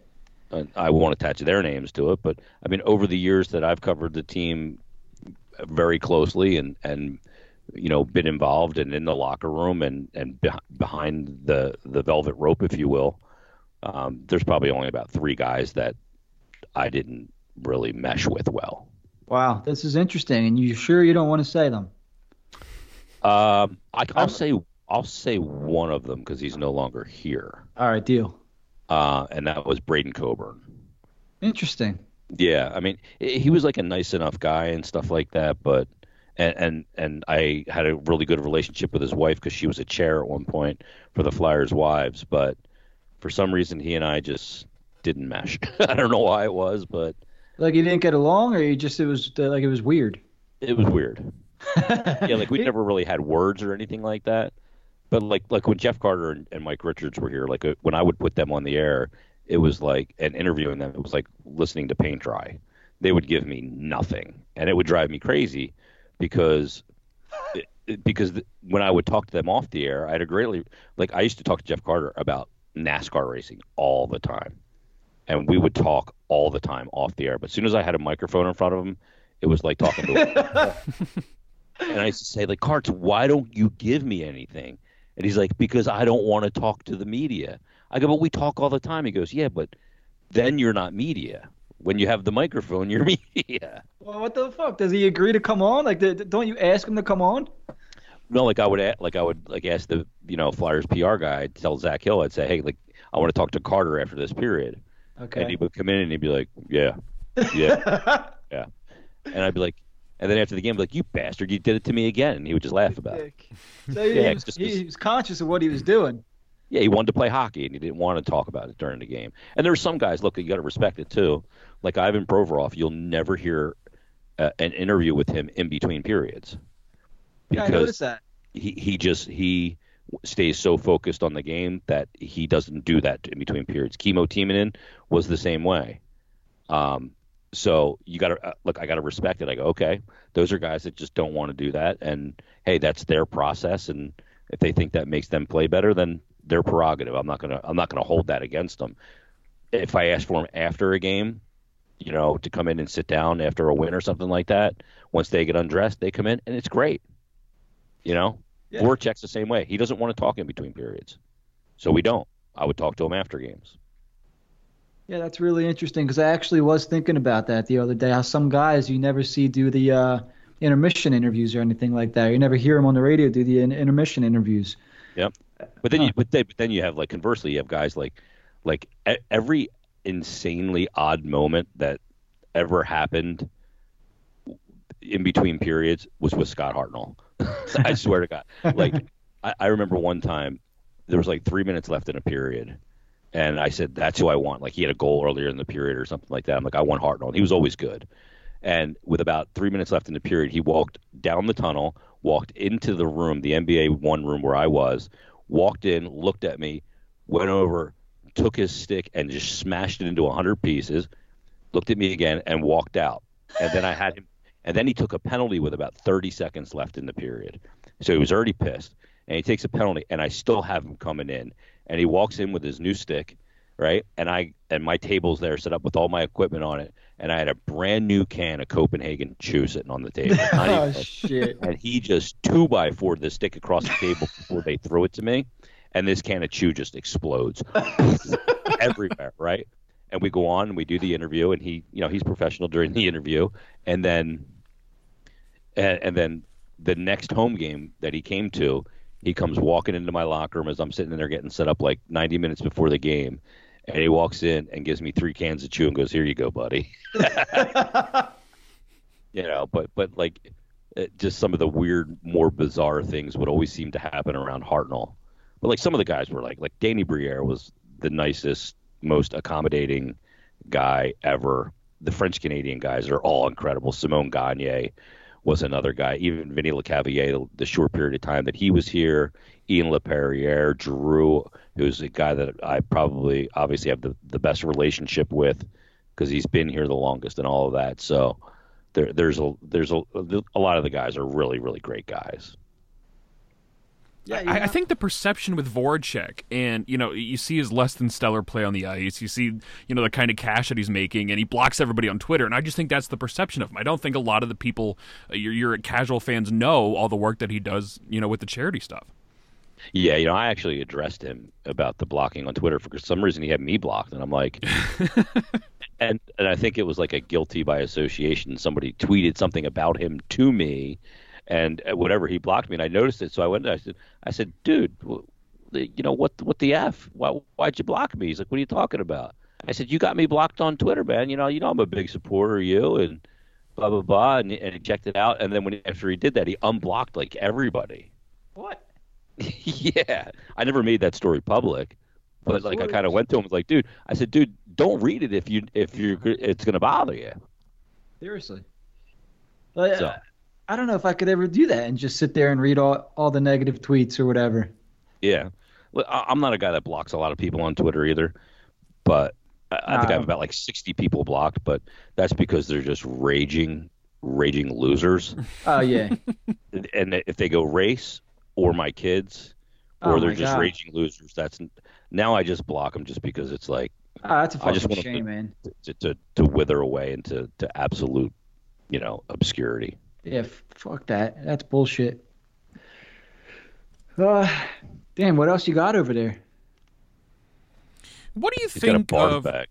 I won't attach their names to it, but, I mean, over the years that I've covered the team very closely and you know, been involved and in the locker room and behind the velvet rope, if you will, there's probably only about 3 guys that I didn't really mesh with well. Wow, this is interesting, and you sure you don't want to say them? I'll say one of them because he's no longer here. All right, deal. And that was Braden Coburn. Interesting. Yeah, I mean, he was like a nice enough guy and stuff like that, but and I had a really good relationship with his wife because she was a chair at one point for the Flyers' wives, but for some reason he and I just didn't mesh. I don't know why it was, but like you didn't get along, or you just it was weird. It was weird. Yeah, like we never really had words or anything like that. But like when Jeff Carter and Mike Richards were here, like when I would put them on the air, it was like an interview, and then it was like listening to paint dry. They would give me nothing, and it would drive me crazy because when I would talk to them off the air, I had I used to talk to Jeff Carter about NASCAR racing all the time, and we would talk all the time off the air. But as soon as I had a microphone in front of him, it was like talking to him. And I used to say, like, Karts, why don't you give me anything? And he's like, because I don't want to talk to the media. I go, but we talk all the time. He goes, yeah, but then you're not media. When you have the microphone, you're media. Well, what the fuck? Does he agree to come on? Like, don't you ask him to come on? No, like I would ask the, you know, Flyers PR guy. I'd tell Zach Hill, I'd say, hey, like, I want to talk to Carter after this period. Okay. And he would come in and he'd be like, yeah, yeah. And I'd be like, and then after the game, I'd be like, you bastard, you did it to me again. And he would just laugh about it. So he was conscious of what he was doing. Yeah, he wanted to play hockey, and he didn't want to talk about it during the game. And there were some guys, look, you got to respect it too. Like Ivan Provorov, you'll never hear an interview with him in between periods. Yeah, I noticed that. He stays so focused on the game that he doesn't do that in between periods. Kimmo Timonen was the same way. So you got to look. I got to respect it. I go, okay, those are guys that just don't want to do that, and hey, that's their process. And if they think that makes them play better, then their prerogative. I'm not gonna hold that against them. If I ask for them after a game, you know, to come in and sit down after a win or something like that, once they get undressed, they come in and it's great. You know, yeah. Voracek's the same way. He doesn't want to talk in between periods, so we don't. I would talk to him after games. Yeah, that's really interesting, because I actually was thinking about that the other day, how some guys you never see do the intermission interviews or anything like that. You never hear them on the radio do the intermission interviews. Yep. But then you have, like, conversely, you have guys like every insanely odd moment that ever happened in between periods was with Scott Hartnell. I swear to God. Like, I remember one time there was like 3 minutes left in a period. And I said, that's who I want. Like, he had a goal earlier in the period or something like that. I'm like, I want Hartnell. He was always good. And with about 3 minutes left in the period, he walked down the tunnel, walked into the room, the NBA one room where I was, walked in, looked at me, went over, took his stick and just smashed it into 100 pieces, looked at me again, and walked out. And then I had him. And then he took a penalty with about 30 seconds left in the period. So he was already pissed. and he takes a penalty, and I still have him coming in, and he walks in with his new stick, right? And my table's there set up with all my equipment on it, and I had a brand new can of Copenhagen Chew sitting on the table. Oh, shit. And he just 2x4'd the stick across the table before they threw it to me, and this can of Chew just explodes everywhere, right? And we go on and we do the interview, and he, you know, he's professional during the interview, and then the next home game that he came to, he comes walking into my locker room as I'm sitting in there getting set up like 90 minutes before the game, and he walks in and gives me 3 cans of Chew and goes, "Here you go, buddy." You know, but like, just some of the weird, more bizarre things would always seem to happen around Hartnell. But like some of the guys were like Danny Briere was the nicest, most accommodating guy ever. The French Canadian guys are all incredible. Simone Gagne was another guy. Even Vinny LeCavalier, the short period of time that he was here, Ian LePerriere, Drew, who's a guy that I probably obviously have the best relationship with because he's been here the longest and all of that. So there's a lot of the guys are really, really great guys. Yeah, I think the perception with Voracek, and you know, you see his less than stellar play on the ice. You see, you know, the kind of cash that he's making, and he blocks everybody on Twitter. And I just think that's the perception of him. I don't think a lot of the people, your casual fans, know all the work that he does, you know, with the charity stuff. Yeah, you know, I actually addressed him about the blocking on Twitter for some reason. He had me blocked, and I'm like, and I think it was like a guilty by association. Somebody tweeted something about him to me. And whatever, he blocked me, and I noticed it. So I went and I said, "Dude, you know what the F? Why'd you block me?" He's like, "What are you talking about?" I said, "You got me blocked on Twitter, man. You know I'm a big supporter of you," and blah blah blah. And he checked it out. And then after he did that, he unblocked like everybody. What? Yeah, I never made that story public, but like I kind of went to him like, "Dude," I said, "Dude, don't read it if you're it's gonna bother you." Seriously. Well, yeah. So. I don't know if I could ever do that and just sit there and read all the negative tweets or whatever. Yeah. Well, I'm not a guy that blocks a lot of people on Twitter either, but I think I have about like 60 people blocked, but that's because they're just raging losers. Oh, yeah. And if they go race or my kids or they're just raging losers, now I just block them just because it's like that's a fucking shame, man. To wither away into absolute, you know, obscurity. Yeah, fuck that. That's bullshit. Damn, what else you got over there? What do you think of... What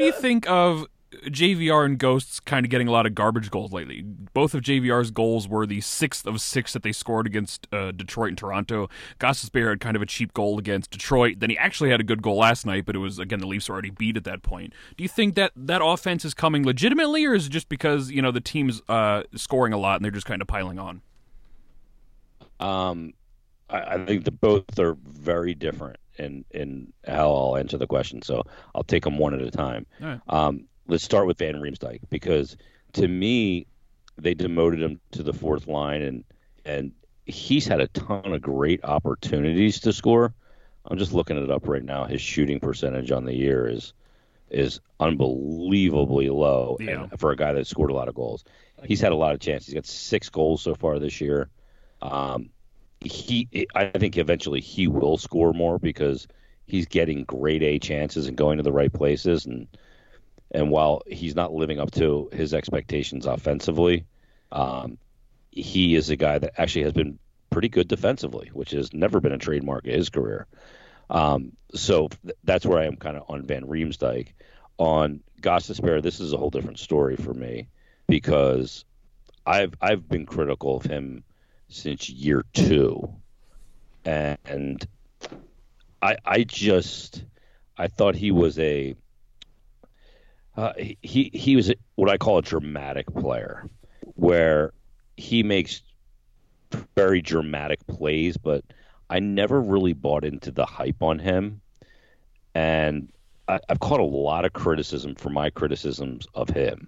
do you think of JVR and Ghosts kind of getting a lot of garbage goals lately? Both of JVR's goals were the 6th of 6 that they scored against Detroit and Toronto. Gostisbehere had kind of a cheap goal against Detroit. Then he actually had a good goal last night, but it was, again, the Leafs were already beat at that point. Do you think that offense is coming legitimately, or is it just because, you know, the team's scoring a lot and they're just kind of piling on? I think that both are very different in how I'll answer the question, so I'll take them one at a time. All right. Let's start with Van Riemsdyk, because to me, they demoted him to the fourth line, and he's had a ton of great opportunities to score. I'm just looking it up right now. His shooting percentage on the year is unbelievably low, yeah. And for a guy that scored a lot of goals. He's had a lot of chances. He's got 6 goals so far this year. I think eventually he will score more because he's getting grade A chances and going to the right places. And while he's not living up to his expectations offensively, he is a guy that actually has been pretty good defensively, which has never been a trademark of his career. So that's where I am kind of on Van Riemsdyk. On Gostisbehere, this is a whole different story for me because I've been critical of him since year 2. And I thought he was he was what I call a dramatic player, where he makes very dramatic plays, but I never really bought into the hype on him. And I've caught a lot of criticism for my criticisms of him.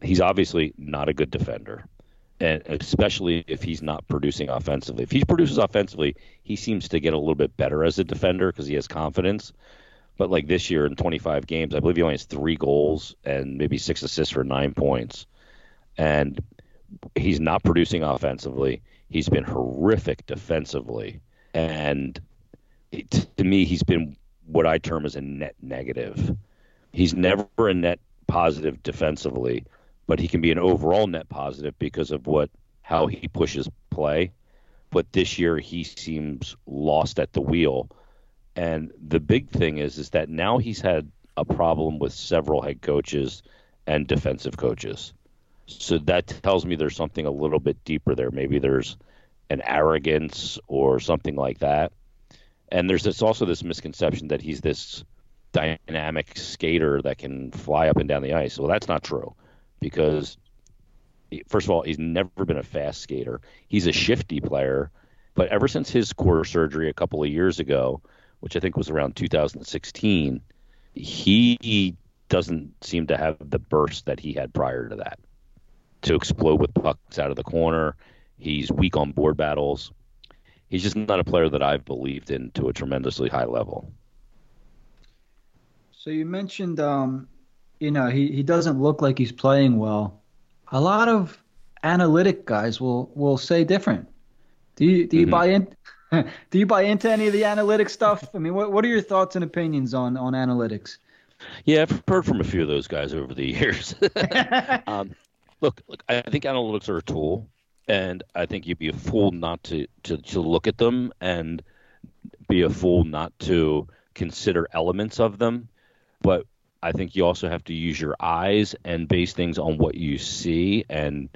He's obviously not a good defender, and especially if he's not producing offensively. If he produces offensively, he seems to get a little bit better as a defender because he has confidence. But like this year in 25 games, I believe he only has 3 goals and maybe 6 assists for 9 points. And He's not producing offensively. He's been horrific defensively. And to me, he's been what I term as a net negative. He's never a net positive defensively, but he can be an overall net positive because of how he pushes play. But this year he seems lost at the wheel. And the big thing is that now he's had a problem with several head coaches and defensive coaches. So that tells me there's something a little bit deeper there. Maybe there's an arrogance or something like that. And there's also this misconception that he's this dynamic skater that can fly up and down the ice. Well, that's not true because, first of all, he's never been a fast skater. He's a shifty player. But ever since his core surgery a couple of years ago, which I think was around 2016, he doesn't seem to have the burst that he had prior to that. To explode with pucks out of the corner. He's weak on board battles. He's just not a player that I've believed in to a tremendously high level. So you mentioned, he doesn't look like he's playing well. A lot of analytic guys will say different. Do you buy in? Do you buy into any of the analytic stuff? I mean, what are your thoughts and opinions on analytics? Yeah, I've heard from a few of those guys over the years. Look, I think analytics are a tool, and I think you'd be a fool not to look at them and be a fool not to consider elements of them. But I think you also have to use your eyes and base things on what you see. And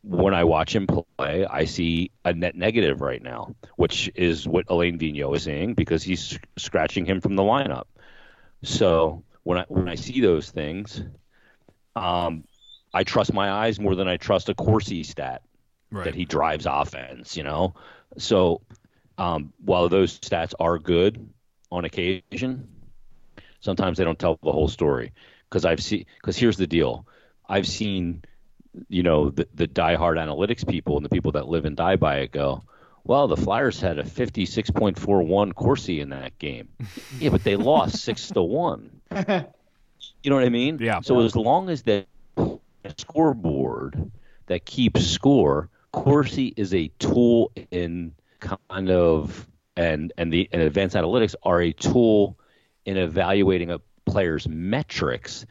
when I watch him play, I see a net negative right now, which is what Alain Vigneault is seeing because he's scratching him from the lineup. So when I see those things, I trust my eyes more than I trust a Corsi stat that he drives offense, So while those stats are good on occasion, sometimes they don't tell the whole story because here's the deal. I've seen, the diehard analytics people and the people that live and die by it go, well, the Flyers had a 56.41 Corsi in that game. Yeah, but they lost 6-1. You know what I mean? Yeah. So as long as they scoreboard that keeps score, Corsi is a tool in kind of and advanced analytics are a tool in evaluating a player's metrics,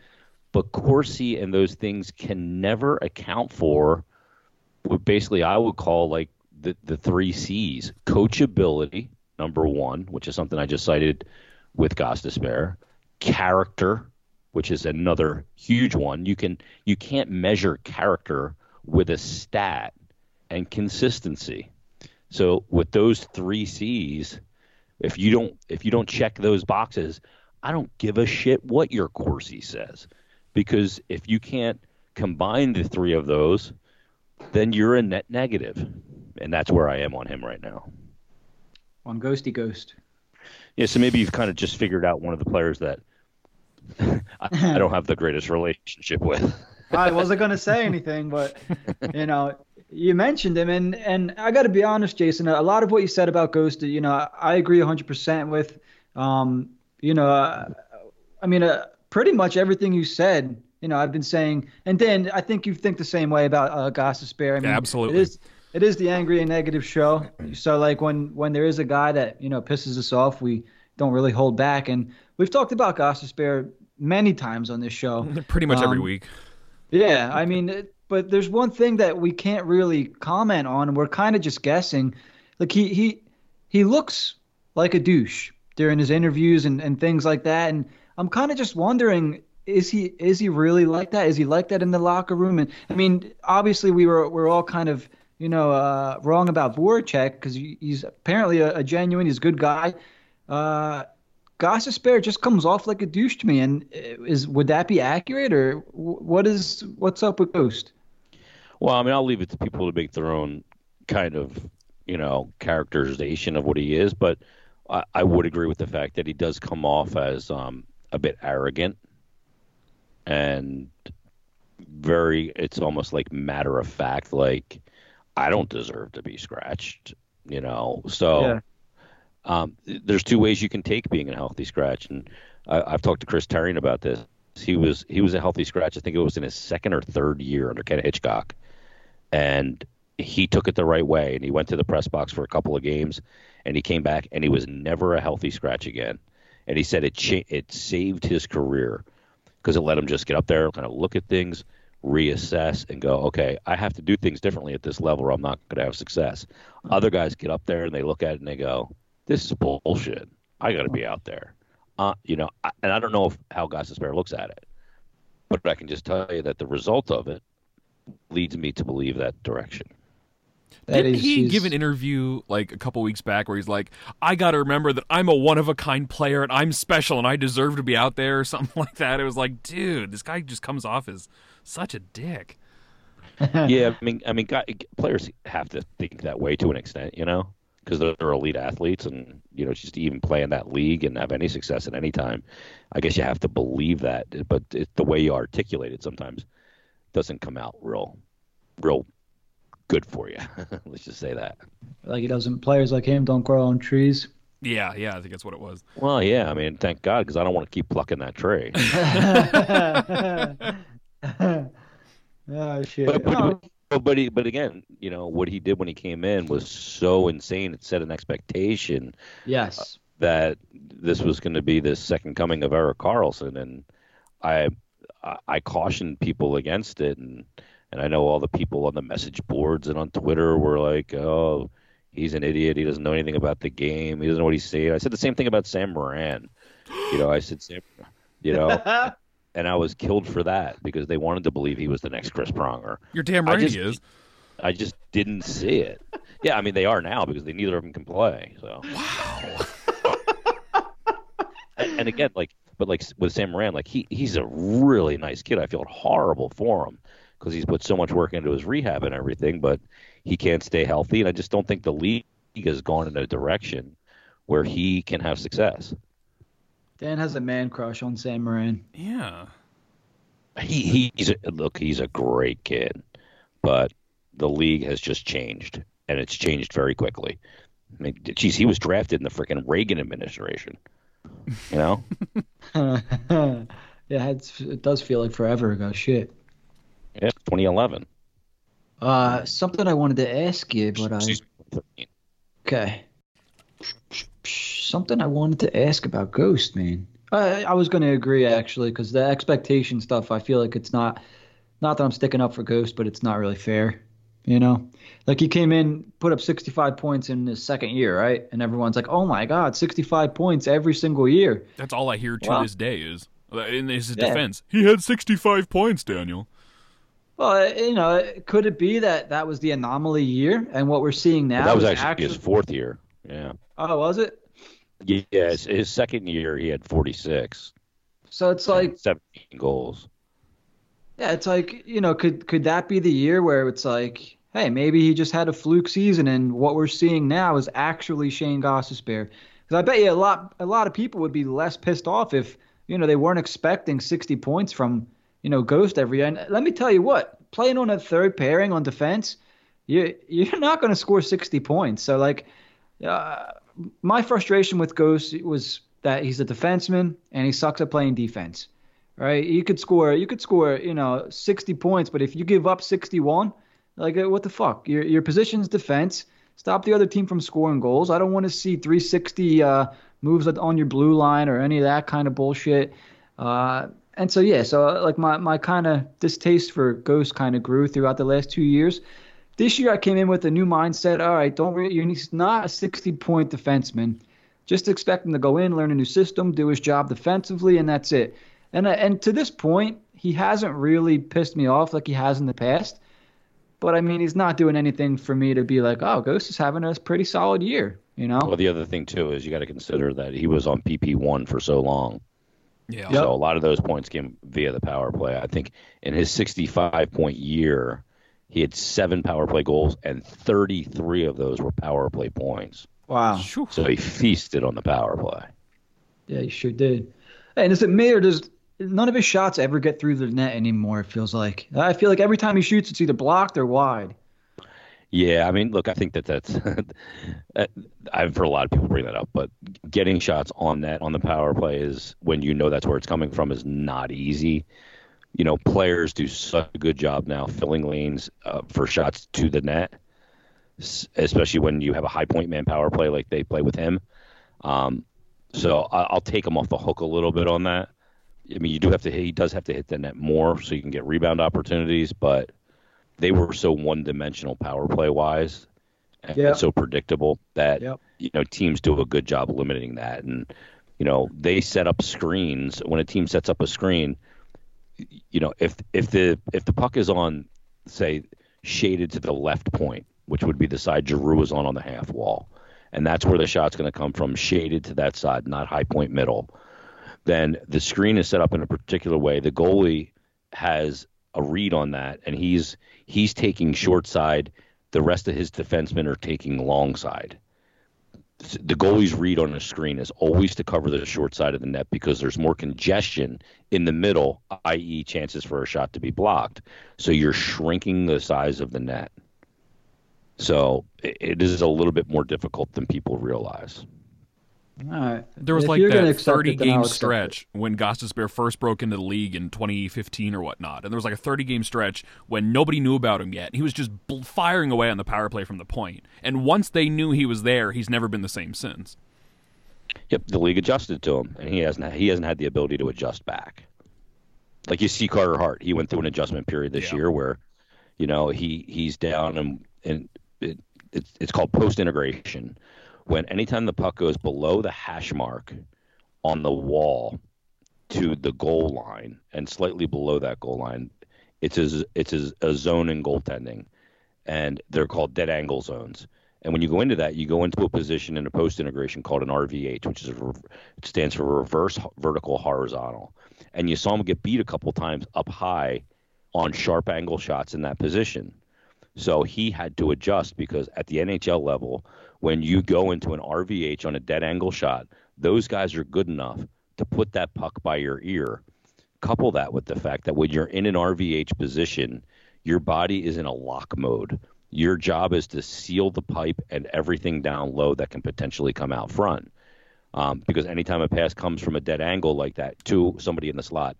but Corsi and those things can never account for what basically I would call like the three C's: coachability, number one, which is something I just cited with Goss Despair, character, which is another huge one. You can't measure character with a stat, and consistency. So with those three C's, if you don't check those boxes, I don't give a shit what your Corsi says, because if you can't combine the three of those, then you're a net negative, and that's where I am on him right now. On Ghosty Ghost. Yeah, so maybe you've kind of just figured out one of the players that I don't have the greatest relationship with. I wasn't going to say anything, but, you mentioned him. And I got to be honest, Jason, a lot of what you said about Ghost, I agree 100% with, pretty much everything you said, I've been saying. And Dan, I think you think the same way about Goss Despair. I mean, yeah, absolutely. It is the angry and negative show. So, like, when there is a guy that, pisses us off, we don't really hold back. And we've talked about Goss Despair many times on this show. Pretty much every week. Yeah, I mean, but there's one thing that we can't really comment on, and we're kind of just guessing. Like, he looks like a douche during his interviews and things like that, and I'm kind of just wondering, is he really like that? Is he like that in the locker room? And I mean, obviously we're all kind of wrong about Voracek because he's apparently a genuine, he's a good guy. Goss Despair just comes off like a douche to me, and would that be accurate, or what's up with Ghost? Well, I mean, I'll leave it to people to make their own kind of characterization of what he is, but I would agree with the fact that he does come off as a bit arrogant and very. It's almost like matter of fact, like I don't deserve to be scratched, so. Yeah. There's two ways you can take being a healthy scratch, and I've talked to Chris Terrian about this. He was a healthy scratch. I think it was in his second or third year under Ken Hitchcock, and he took it the right way, and he went to the press box for a couple of games, and he came back, and he was never a healthy scratch again. And he said it saved his career because it let him just get up there, kind of look at things, reassess, and go, okay, I have to do things differently at this level or I'm not going to have success. Other guys get up there, and they look at it, and they go, this is bullshit. I got to be out there. And I don't know how Gossespierre looks at it, but I can just tell you that the result of it leads me to believe that direction. Didn't he give an interview like a couple weeks back where he's like, I got to remember that I'm a one-of-a-kind player and I'm special and I deserve to be out there or something like that? It was like, dude, this guy just comes off as such a dick. Yeah, I mean, players have to think that way to an extent, you know, because they're elite athletes and, you know, just even play in that league and have any success at any time. I guess you have to believe that, but the way you articulate it sometimes doesn't come out real good for you. Let's just say that. Like players like him don't grow on trees. Yeah, I think that's what it was. Well, yeah, I mean, thank God, because I don't want to keep plucking that tree. Oh, shit. But again, you know, what he did when he came in was so insane. It set an expectation. Yes. That this was going to be the second coming of Erik Karlsson, and I cautioned people against it, and I know all the people on the message boards and on Twitter were like, oh, he's an idiot. He doesn't know anything about the game. He doesn't know what he's saying. I said the same thing about Sam Moran. You know, I said, Sam, you know, and I was killed for that because they wanted to believe he was the next Chris Pronger. You're damn right he is. I just didn't see it. Yeah, I mean, they are now because neither of them can play. So. Wow. And again, but with Sam Moran, he's a really nice kid. I feel horrible for him, because he's put so much work into his rehab and everything, but he can't stay healthy. And I just don't think the league has gone in a direction where he can have success. Dan has a man crush on Sam Moran. Yeah. He's a great kid, but the league has just changed, and it's changed very quickly. I mean, geez, he was drafted in the freaking Reagan administration, you know? Yeah, it does feel like forever ago. Shit. Yeah, 2011. Something I wanted to ask you, but okay. Something I wanted to ask about Ghost, man. I was going to agree actually, because the expectation stuff, I feel like it's not that I'm sticking up for Ghost, but it's not really fair, you know. Like he came in, put up 65 points in his second year, right? And everyone's like, "Oh my God, 65 points every single year." That's all I hear to this day is in his defense. He had 65 points, Daniel. Well, you know, could it be that was the anomaly year, and what we're seeing now? Well, that was actually his fourth year. Yeah. Oh, was it? Yeah, his second year he had 46. So it's like 17 goals. Yeah, it's like, you know, could that be the year where it's like, hey, maybe he just had a fluke season, and what we're seeing now is actually Shane Gossespierre? Because I bet you a lot of people would be less pissed off if, you know, they weren't expecting 60 points from, you know, Ghost every year. And let me tell you what, playing on a third pairing on defense, you're not going to score 60 points. So, my frustration with Ghost was that he's a defenseman and he sucks at playing defense, right? You could score, you know, 60 points, but if you give up 61, what the fuck? Your position's defense. Stop the other team from scoring goals. I don't want to see 360 moves on your blue line or any of that kind of bullshit. And so, yeah, my kind of distaste for Ghost kind of grew throughout the last 2 years. This year I came in with a new mindset. All right, he's not a 60-point defenseman. Just expect him to go in, learn a new system, do his job defensively, and that's it. And to this point, he hasn't really pissed me off like he has in the past. But, I mean, he's not doing anything for me to be like, oh, Ghost is having a pretty solid year, you know? Well, the other thing, too, is you got to consider that he was on PP1 for so long. Yeah. So a lot of those points came via the power play. I think in his 65-point year, he had 7 power play goals, and 33 of those were power play points. Wow. So he feasted on the power play. Yeah, he sure did. And is it me, or does none of his shots ever get through the net anymore, it feels like? I feel like every time he shoots, it's either blocked or wide. Yeah, I mean, look, I think that's – I've heard a lot of people bring that up, but getting shots on that, on the power play is, when you know that's where it's coming from, is not easy. You know, players do such a good job now filling lanes for shots to the net, especially when you have a high point man power play like they play with him. So I'll take him off the hook a little bit on that. I mean, you do have to hit, he does have to hit the net more so you can get rebound opportunities, but they were so one-dimensional power play-wise and so predictable that you know, teams do a good job limiting that. And, you know, they set up screens. When a team sets up a screen, you know, if the puck is on, say, shaded to the left point, which would be the side Giroux is on the half wall, and that's where the shot's going to come from, shaded to that side, not high point middle, then the screen is set up in a particular way. The goalie has a read on that, and he's taking short side. The rest of his defensemen are taking long side. The goalie's read on a screen is always to cover the short side of the net because there's more congestion in the middle, i.e. chances for a shot to be blocked. So you're shrinking the size of the net. So it is a little bit more difficult than people realize. All right. There was like that 30-game stretch when Gostisbehere first broke into the league in 2015 or whatnot, and there was like a 30-game stretch when nobody knew about him yet. He was just firing away on the power play from the point, and once they knew he was there, he's never been the same since. Yep, the league adjusted to him, and he hasn't had the ability to adjust back. Like you see Carter Hart, he went through an adjustment period this year where, you know, he's down and it's called post-integration. When anytime the puck goes below the hash mark on the wall to the goal line and slightly below that goal line, it's a zone in goaltending, and they're called dead angle zones. And when you go into that, you go into a position in a post integration called an RVH, which is it stands for reverse vertical horizontal. And you saw him get beat a couple times up high on sharp angle shots in that position. So he had to adjust because at the NHL level, when you go into an RVH on a dead angle shot, those guys are good enough to put that puck by your ear. Couple that with the fact that when you're in an RVH position, your body is in a lock mode. Your job is to seal the pipe and everything down low that can potentially come out front. Because anytime a pass comes from a dead angle like that to somebody in the slot,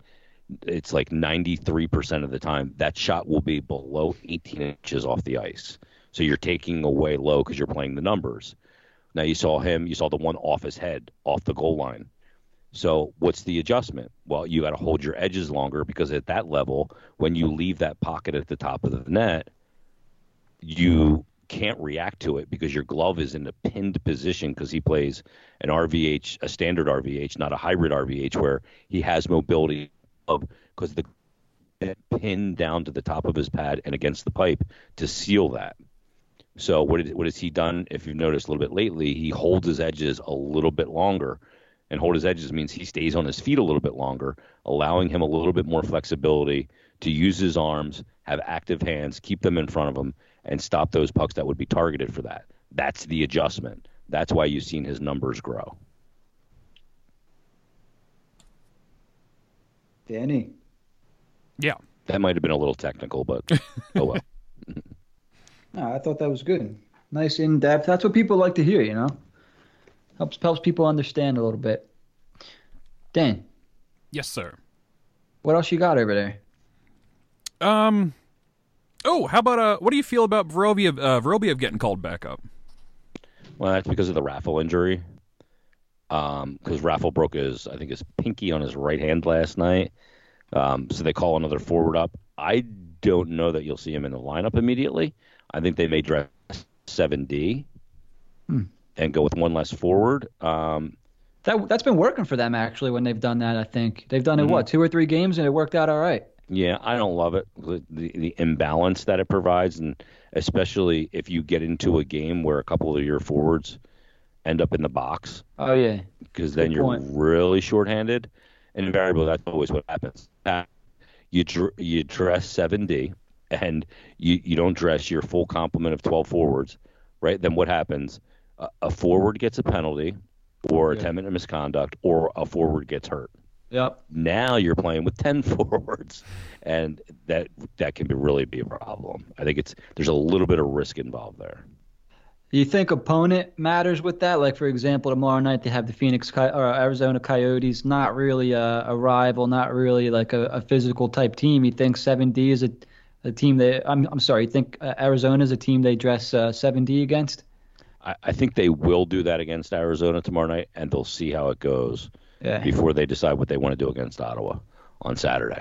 it's like 93% of the time that shot will be below 18 inches off the ice. So you're taking away low because you're playing the numbers. Now you saw the one off his head, off the goal line. So what's the adjustment? Well, you got to hold your edges longer because at that level, when you leave that pocket at the top of the net, you can't react to it because your glove is in a pinned position because he plays an RVH, a standard RVH, not a hybrid RVH where he has mobility because the pin down to the top of his pad and against the pipe to seal that. So what has he done? If you've noticed a little bit lately, he holds his edges a little bit longer, and hold his edges means he stays on his feet a little bit longer, allowing him a little bit more flexibility to use his arms, have active hands, keep them in front of him, and stop those pucks that would be targeted for that. That's the adjustment. That's why you've seen his numbers grow. Danny. Yeah. That might have been a little technical, but oh well. No, I thought that was good. Nice in-depth. That's what people like to hear, you know? Helps people understand a little bit. Dan. Yes, sir. What else you got over there? How about what do you feel about Vorobiev getting called back up? Well, that's because of the Raffle injury. Because Raffle broke his pinky on his right hand last night. So they call another forward up. I don't know that you'll see him in the lineup immediately. I think they may draft 7D and go with one less forward. That's been working for them, actually, when they've done that, I think. They've done it, 2 or 3 games, and it worked out all right. Yeah, I don't love it, the imbalance that it provides, and especially if you get into a game where a couple of your forwards end up in the box. Oh, yeah. Because then you're really shorthanded. And invariably, that's always what happens. You dress 7D, and you don't dress your full complement of 12 forwards, right? Then what happens? A forward gets a penalty or a 10-minute misconduct, or a forward gets hurt. Yep. Now you're playing with 10 forwards, and that can really be a problem. I think there's a little bit of risk involved there. Do you think opponent matters with that? Like, for example, tomorrow night they have the Arizona Coyotes, not really a rival, not really like a physical type team. You think 7D is a team that I'm sorry, you think Arizona is a team they dress 7D against? I think they will do that against Arizona tomorrow night, and they'll see how it goes. Yeah. Before they decide what they want to do against Ottawa on Saturday.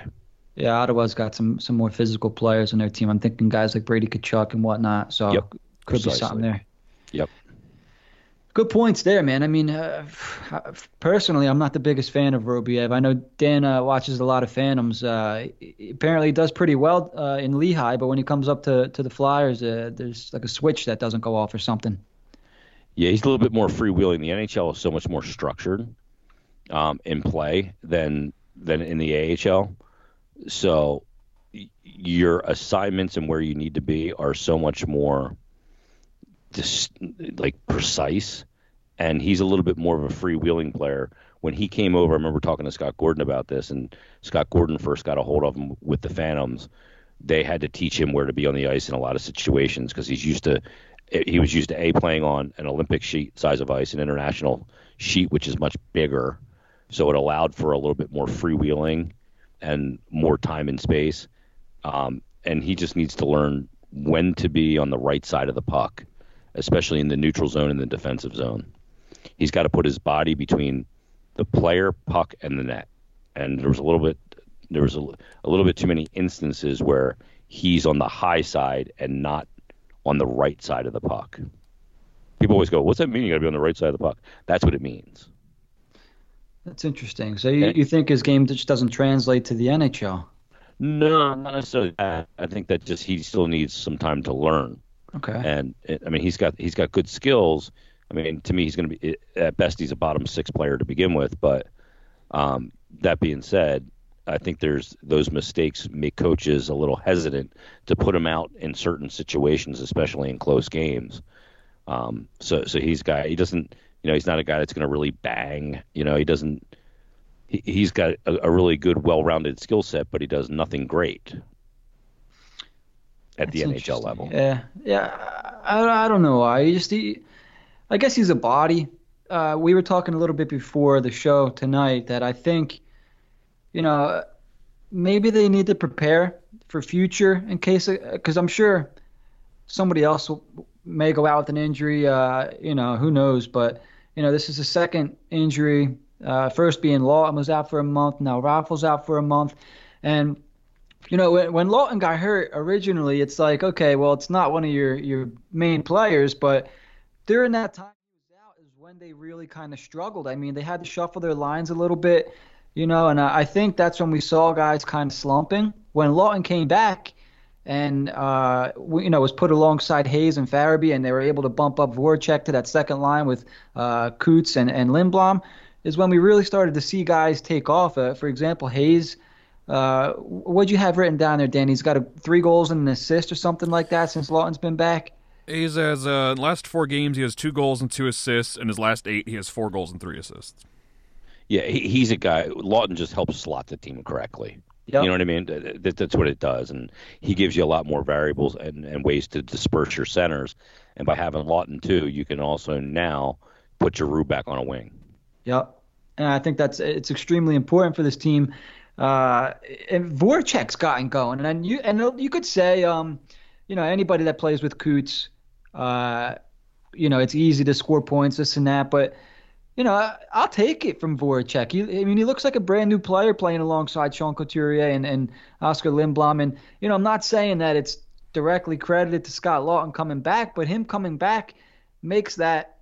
Yeah, Ottawa's got some more physical players on their team. I'm thinking guys like Brady Tkachuk and whatnot, so yep, could be something there. Yep. Good points there, man. I mean, personally, I'm not the biggest fan of Robiev. I know Dan watches a lot of Phantoms. Apparently, he does pretty well in Lehigh, but when he comes up to the Flyers, there's like a switch that doesn't go off or something. Yeah, he's a little bit more freewheeling. The NHL is so much more structured in play than in the AHL. So your assignments and where you need to be are so much more precise. And he's a little bit more of a freewheeling player. When he came over, I remember talking to Scott Gordon about this, and Scott Gordon first got a hold of him with the Phantoms. They had to teach him where to be on the ice in a lot of situations because he was used to playing on an Olympic sheet size of ice, an international sheet, which is much bigger. So it allowed for a little bit more freewheeling and more time and space. And he just needs to learn when to be on the right side of the puck, especially in the neutral zone and the defensive zone. He's got to put his body between the player, puck, and the net. And there was a little bit too many instances where he's on the high side and not on the right side of the puck. People always go, what's that mean? You got to be on the right side of the puck. That's what it means. That's interesting. So you think his game just doesn't translate to the NHL? No, not necessarily that. I think that just he still needs some time to learn. Okay. And I mean, he's got good skills. I mean, to me, he's going to be at best he's a bottom six player to begin with. But that being said, I think those mistakes make coaches a little hesitant to put him out in certain situations, especially in close games. So he's not a guy that's going to really bang. You know, he's got a really good, well-rounded skill set, but he does nothing great at the NHL level. Yeah, yeah. I don't know why. I guess he's a body. We were talking a little bit before the show tonight that I think, you know, maybe they need to prepare for future in case, because I'm sure somebody else may go out with an injury. You know, who knows? But you know, this is the second injury. First being Lawton was out for a month. Now Raffles out for a month. And you know, when Lawton got hurt originally, it's like, okay, well, it's not one of your main players, but during that time he was out is when they really kind of struggled. I mean, they had to shuffle their lines a little bit. You know, and I think that's when we saw guys kind of slumping. When Lawton came back and, was put alongside Hayes and Farabee, and they were able to bump up Voracek to that second line with Coots and Lindblom, is when we really started to see guys take off. For example, Hayes, what'd you have written down there, Dan? He's got 3 goals and an assist or something like that since Lawton's been back? Hayes has, last 4 games, he has 2 goals and 2 assists, and his last 8, he has 4 goals and 3 assists. Yeah, he's a guy. Lawton just helps slot the team correctly. Yep. You know what I mean? That's what it does. And he gives you a lot more variables and ways to disperse your centers. And by having Lawton, too, you can also now put Giroux back on a wing. Yep. And I think it's extremely important for this team. And Voracek's gotten going. And you could say, anybody that plays with Coots, it's easy to score points, this and that. But you know, I'll take it from Voracek. He looks like a brand-new player playing alongside Sean Couturier and Oscar Lindblom. And, you know, I'm not saying that it's directly credited to Scott Lawton coming back, but him coming back makes that,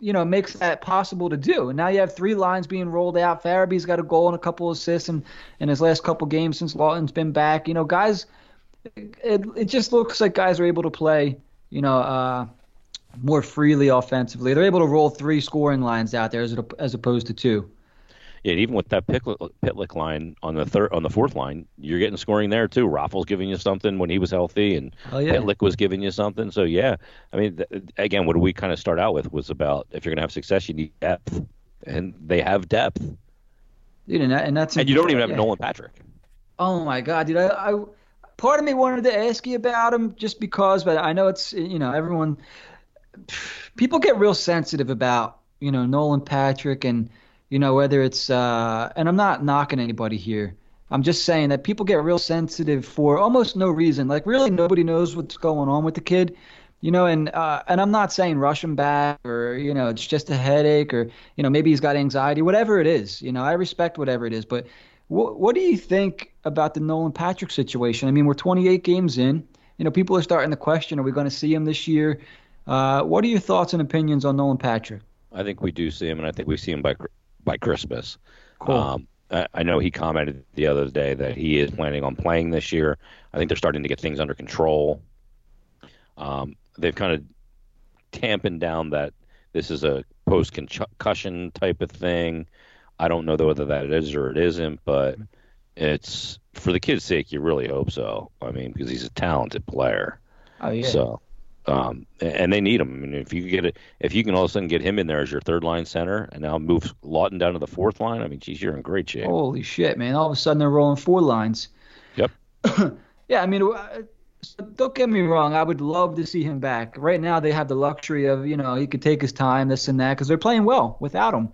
makes that possible to do. And now you have 3 lines being rolled out. Farabee's got a goal and a couple assists in his last couple games since Lawton's been back. You know, guys, it just looks like guys are able to play, more freely offensively. They're able to roll 3 scoring lines out there as opposed to 2. Yeah, and even with that Pitlick line on the fourth line, you're getting scoring there too. Raffles giving you something when he was healthy, and Pitlick was giving you something. So yeah, I mean, again, what we kind of start out with was about if you're going to have success, you need depth, and they have depth. dude, and that's and you don't even have Nolan Patrick. Oh my God, dude! I part of me wanted to ask you about him just because, but I know it's everyone, people get real sensitive about Nolan Patrick and whether it's and I'm not knocking anybody here. I'm just saying that people get real sensitive for almost no reason. Like, really, nobody knows what's going on with the kid, And I'm not saying rush him back or it's just a headache or maybe he's got anxiety, whatever it is. I respect whatever it is, but what do you think about the Nolan Patrick situation? I mean, we're 28 games in. People are starting to question: are we going to see him this year? What are your thoughts and opinions on Nolan Patrick? I think we do see him, and I think we see him by Christmas. Cool. I know he commented the other day that he is planning on playing this year. I think they're starting to get things under control. They've kind of tampened down that this is a post-concussion type of thing. I don't know whether that is or it isn't, but it's for the kid's sake, you really hope so. I mean, because he's a talented player. Oh, yeah. So, and they need him. I mean, if you can all of a sudden get him in there as your third line center, and now move Lawton down to the fourth line, I mean, geez, you're in great shape. Holy shit, man! All of a sudden they're rolling four lines. Yep. Yeah, I mean, don't get me wrong. I would love to see him back. Right now they have the luxury of he could take his time, this and that, because they're playing well without him.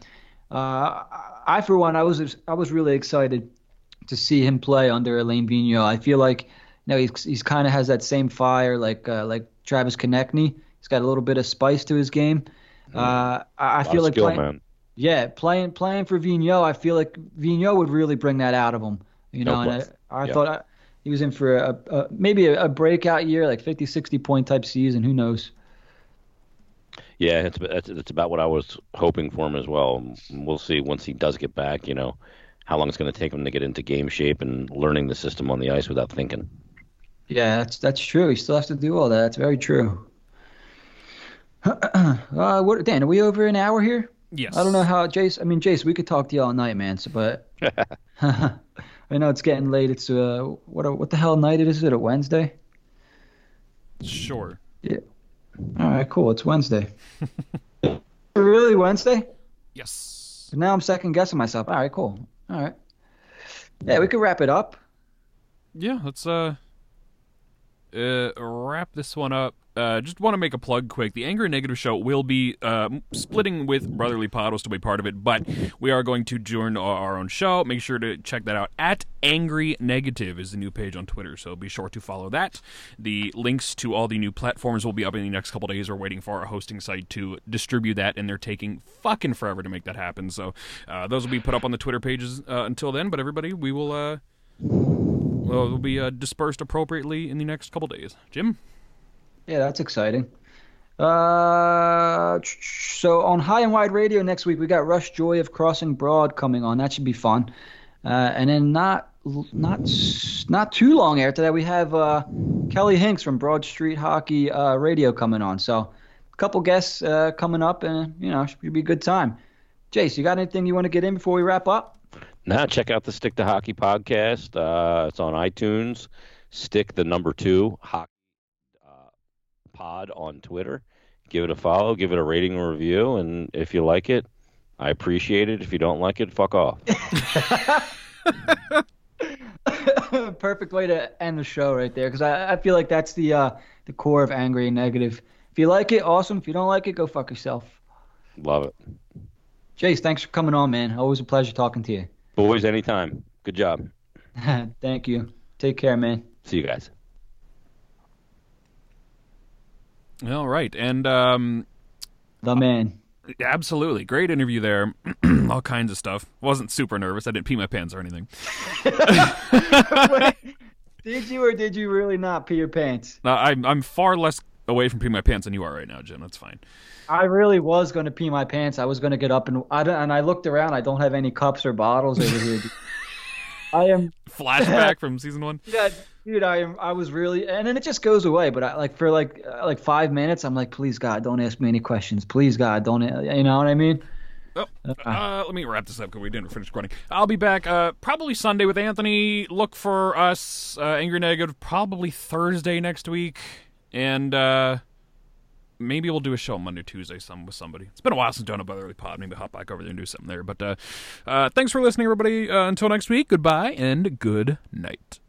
I for one, I was really excited to see him play under Alain Vigneault. I feel like he's kind of has that same fire like Travis Konecny. He's got a little bit of spice to his game. I feel like playing for Vigneault, I feel like Vigneault would really bring that out of him. I thought he was in for maybe a breakout year, like 50, 60 point type season. Who knows? Yeah, it's about what I was hoping for him as well. We'll see once he does get back. How long it's going to take him to get into game shape and learning the system on the ice without thinking. Yeah, that's true. He still has to do all that. That's very true. Dan, are we over an hour here? Yes. I don't know how, Jace. I mean, Jace, we could talk to you all night, man. But I know it's getting late. It's what the hell night it is? Is it a Wednesday? Sure. Yeah. All right, cool. It's Wednesday. Really, Wednesday? Yes. Now I'm second guessing myself. All right, cool. All right. Yeah, we could wrap it up. Yeah, let's wrap this one up. Just want to make a plug quick. The Angry and Negative Show will be splitting with Brotherly Pod, was to be part of it, but we are going to join our own show. Make sure to check that out. At Angry Negative is the new page on Twitter, so be sure to follow that. The links to all the new platforms will be up in the next couple days. We're waiting for our hosting site to distribute that, and they're taking fucking forever to make that happen. So those will be put up on the Twitter pages until then, but everybody, we will be dispersed appropriately in the next couple days. Jim? Yeah, that's exciting. So on High and Wide Radio next week, we got Rush Joy of Crossing Broad coming on. That should be fun. And then not too long after that, we have Kelly Hinks from Broad Street Hockey Radio coming on. So a couple guests coming up, and should be a good time. Jace, you got anything you want to get in before we wrap up? Nah, check out the Stick to Hockey podcast. It's on iTunes. Stick the number 2 Hockey Pod on Twitter. Give it a follow, give it a rating or review, and if you like it, I appreciate it. If you don't like it, fuck off. Perfect way to end the show right there, because I feel like that's the core of Angry and Negative. If you like it, awesome. If you don't like it, go fuck yourself. Love it. Jace, thanks for coming on, man. Always a pleasure talking to you. Boys, anytime. Good job. Thank you. Take care, man. See you guys. All right, and the man. Absolutely. Great interview there. All kinds of stuff. Wasn't super nervous. I didn't pee my pants or anything. Wait, did you or did you really not pee your pants? No, I'm far less away from peeing my pants than you are right now, Jim. That's fine. I really was going to pee my pants. I was going to get up, and I looked around. I don't have any cups or bottles over here. I am flashback from season 1. Yeah, dude, I was really, and then it just goes away. But I, for 5 minutes, I'm like, please God, don't ask me any questions. Please God, don't. You know what I mean? Oh, let me wrap this up because we didn't finish recording. I'll be back probably Sunday with Anthony. Look for us, Angry Negative, probably Thursday next week, and maybe we'll do a show Monday, Tuesday with somebody. It's been a while since I've done a Brotherly Pod. Maybe hop back over there and do something there. But thanks for listening, everybody. Until next week, goodbye and good night.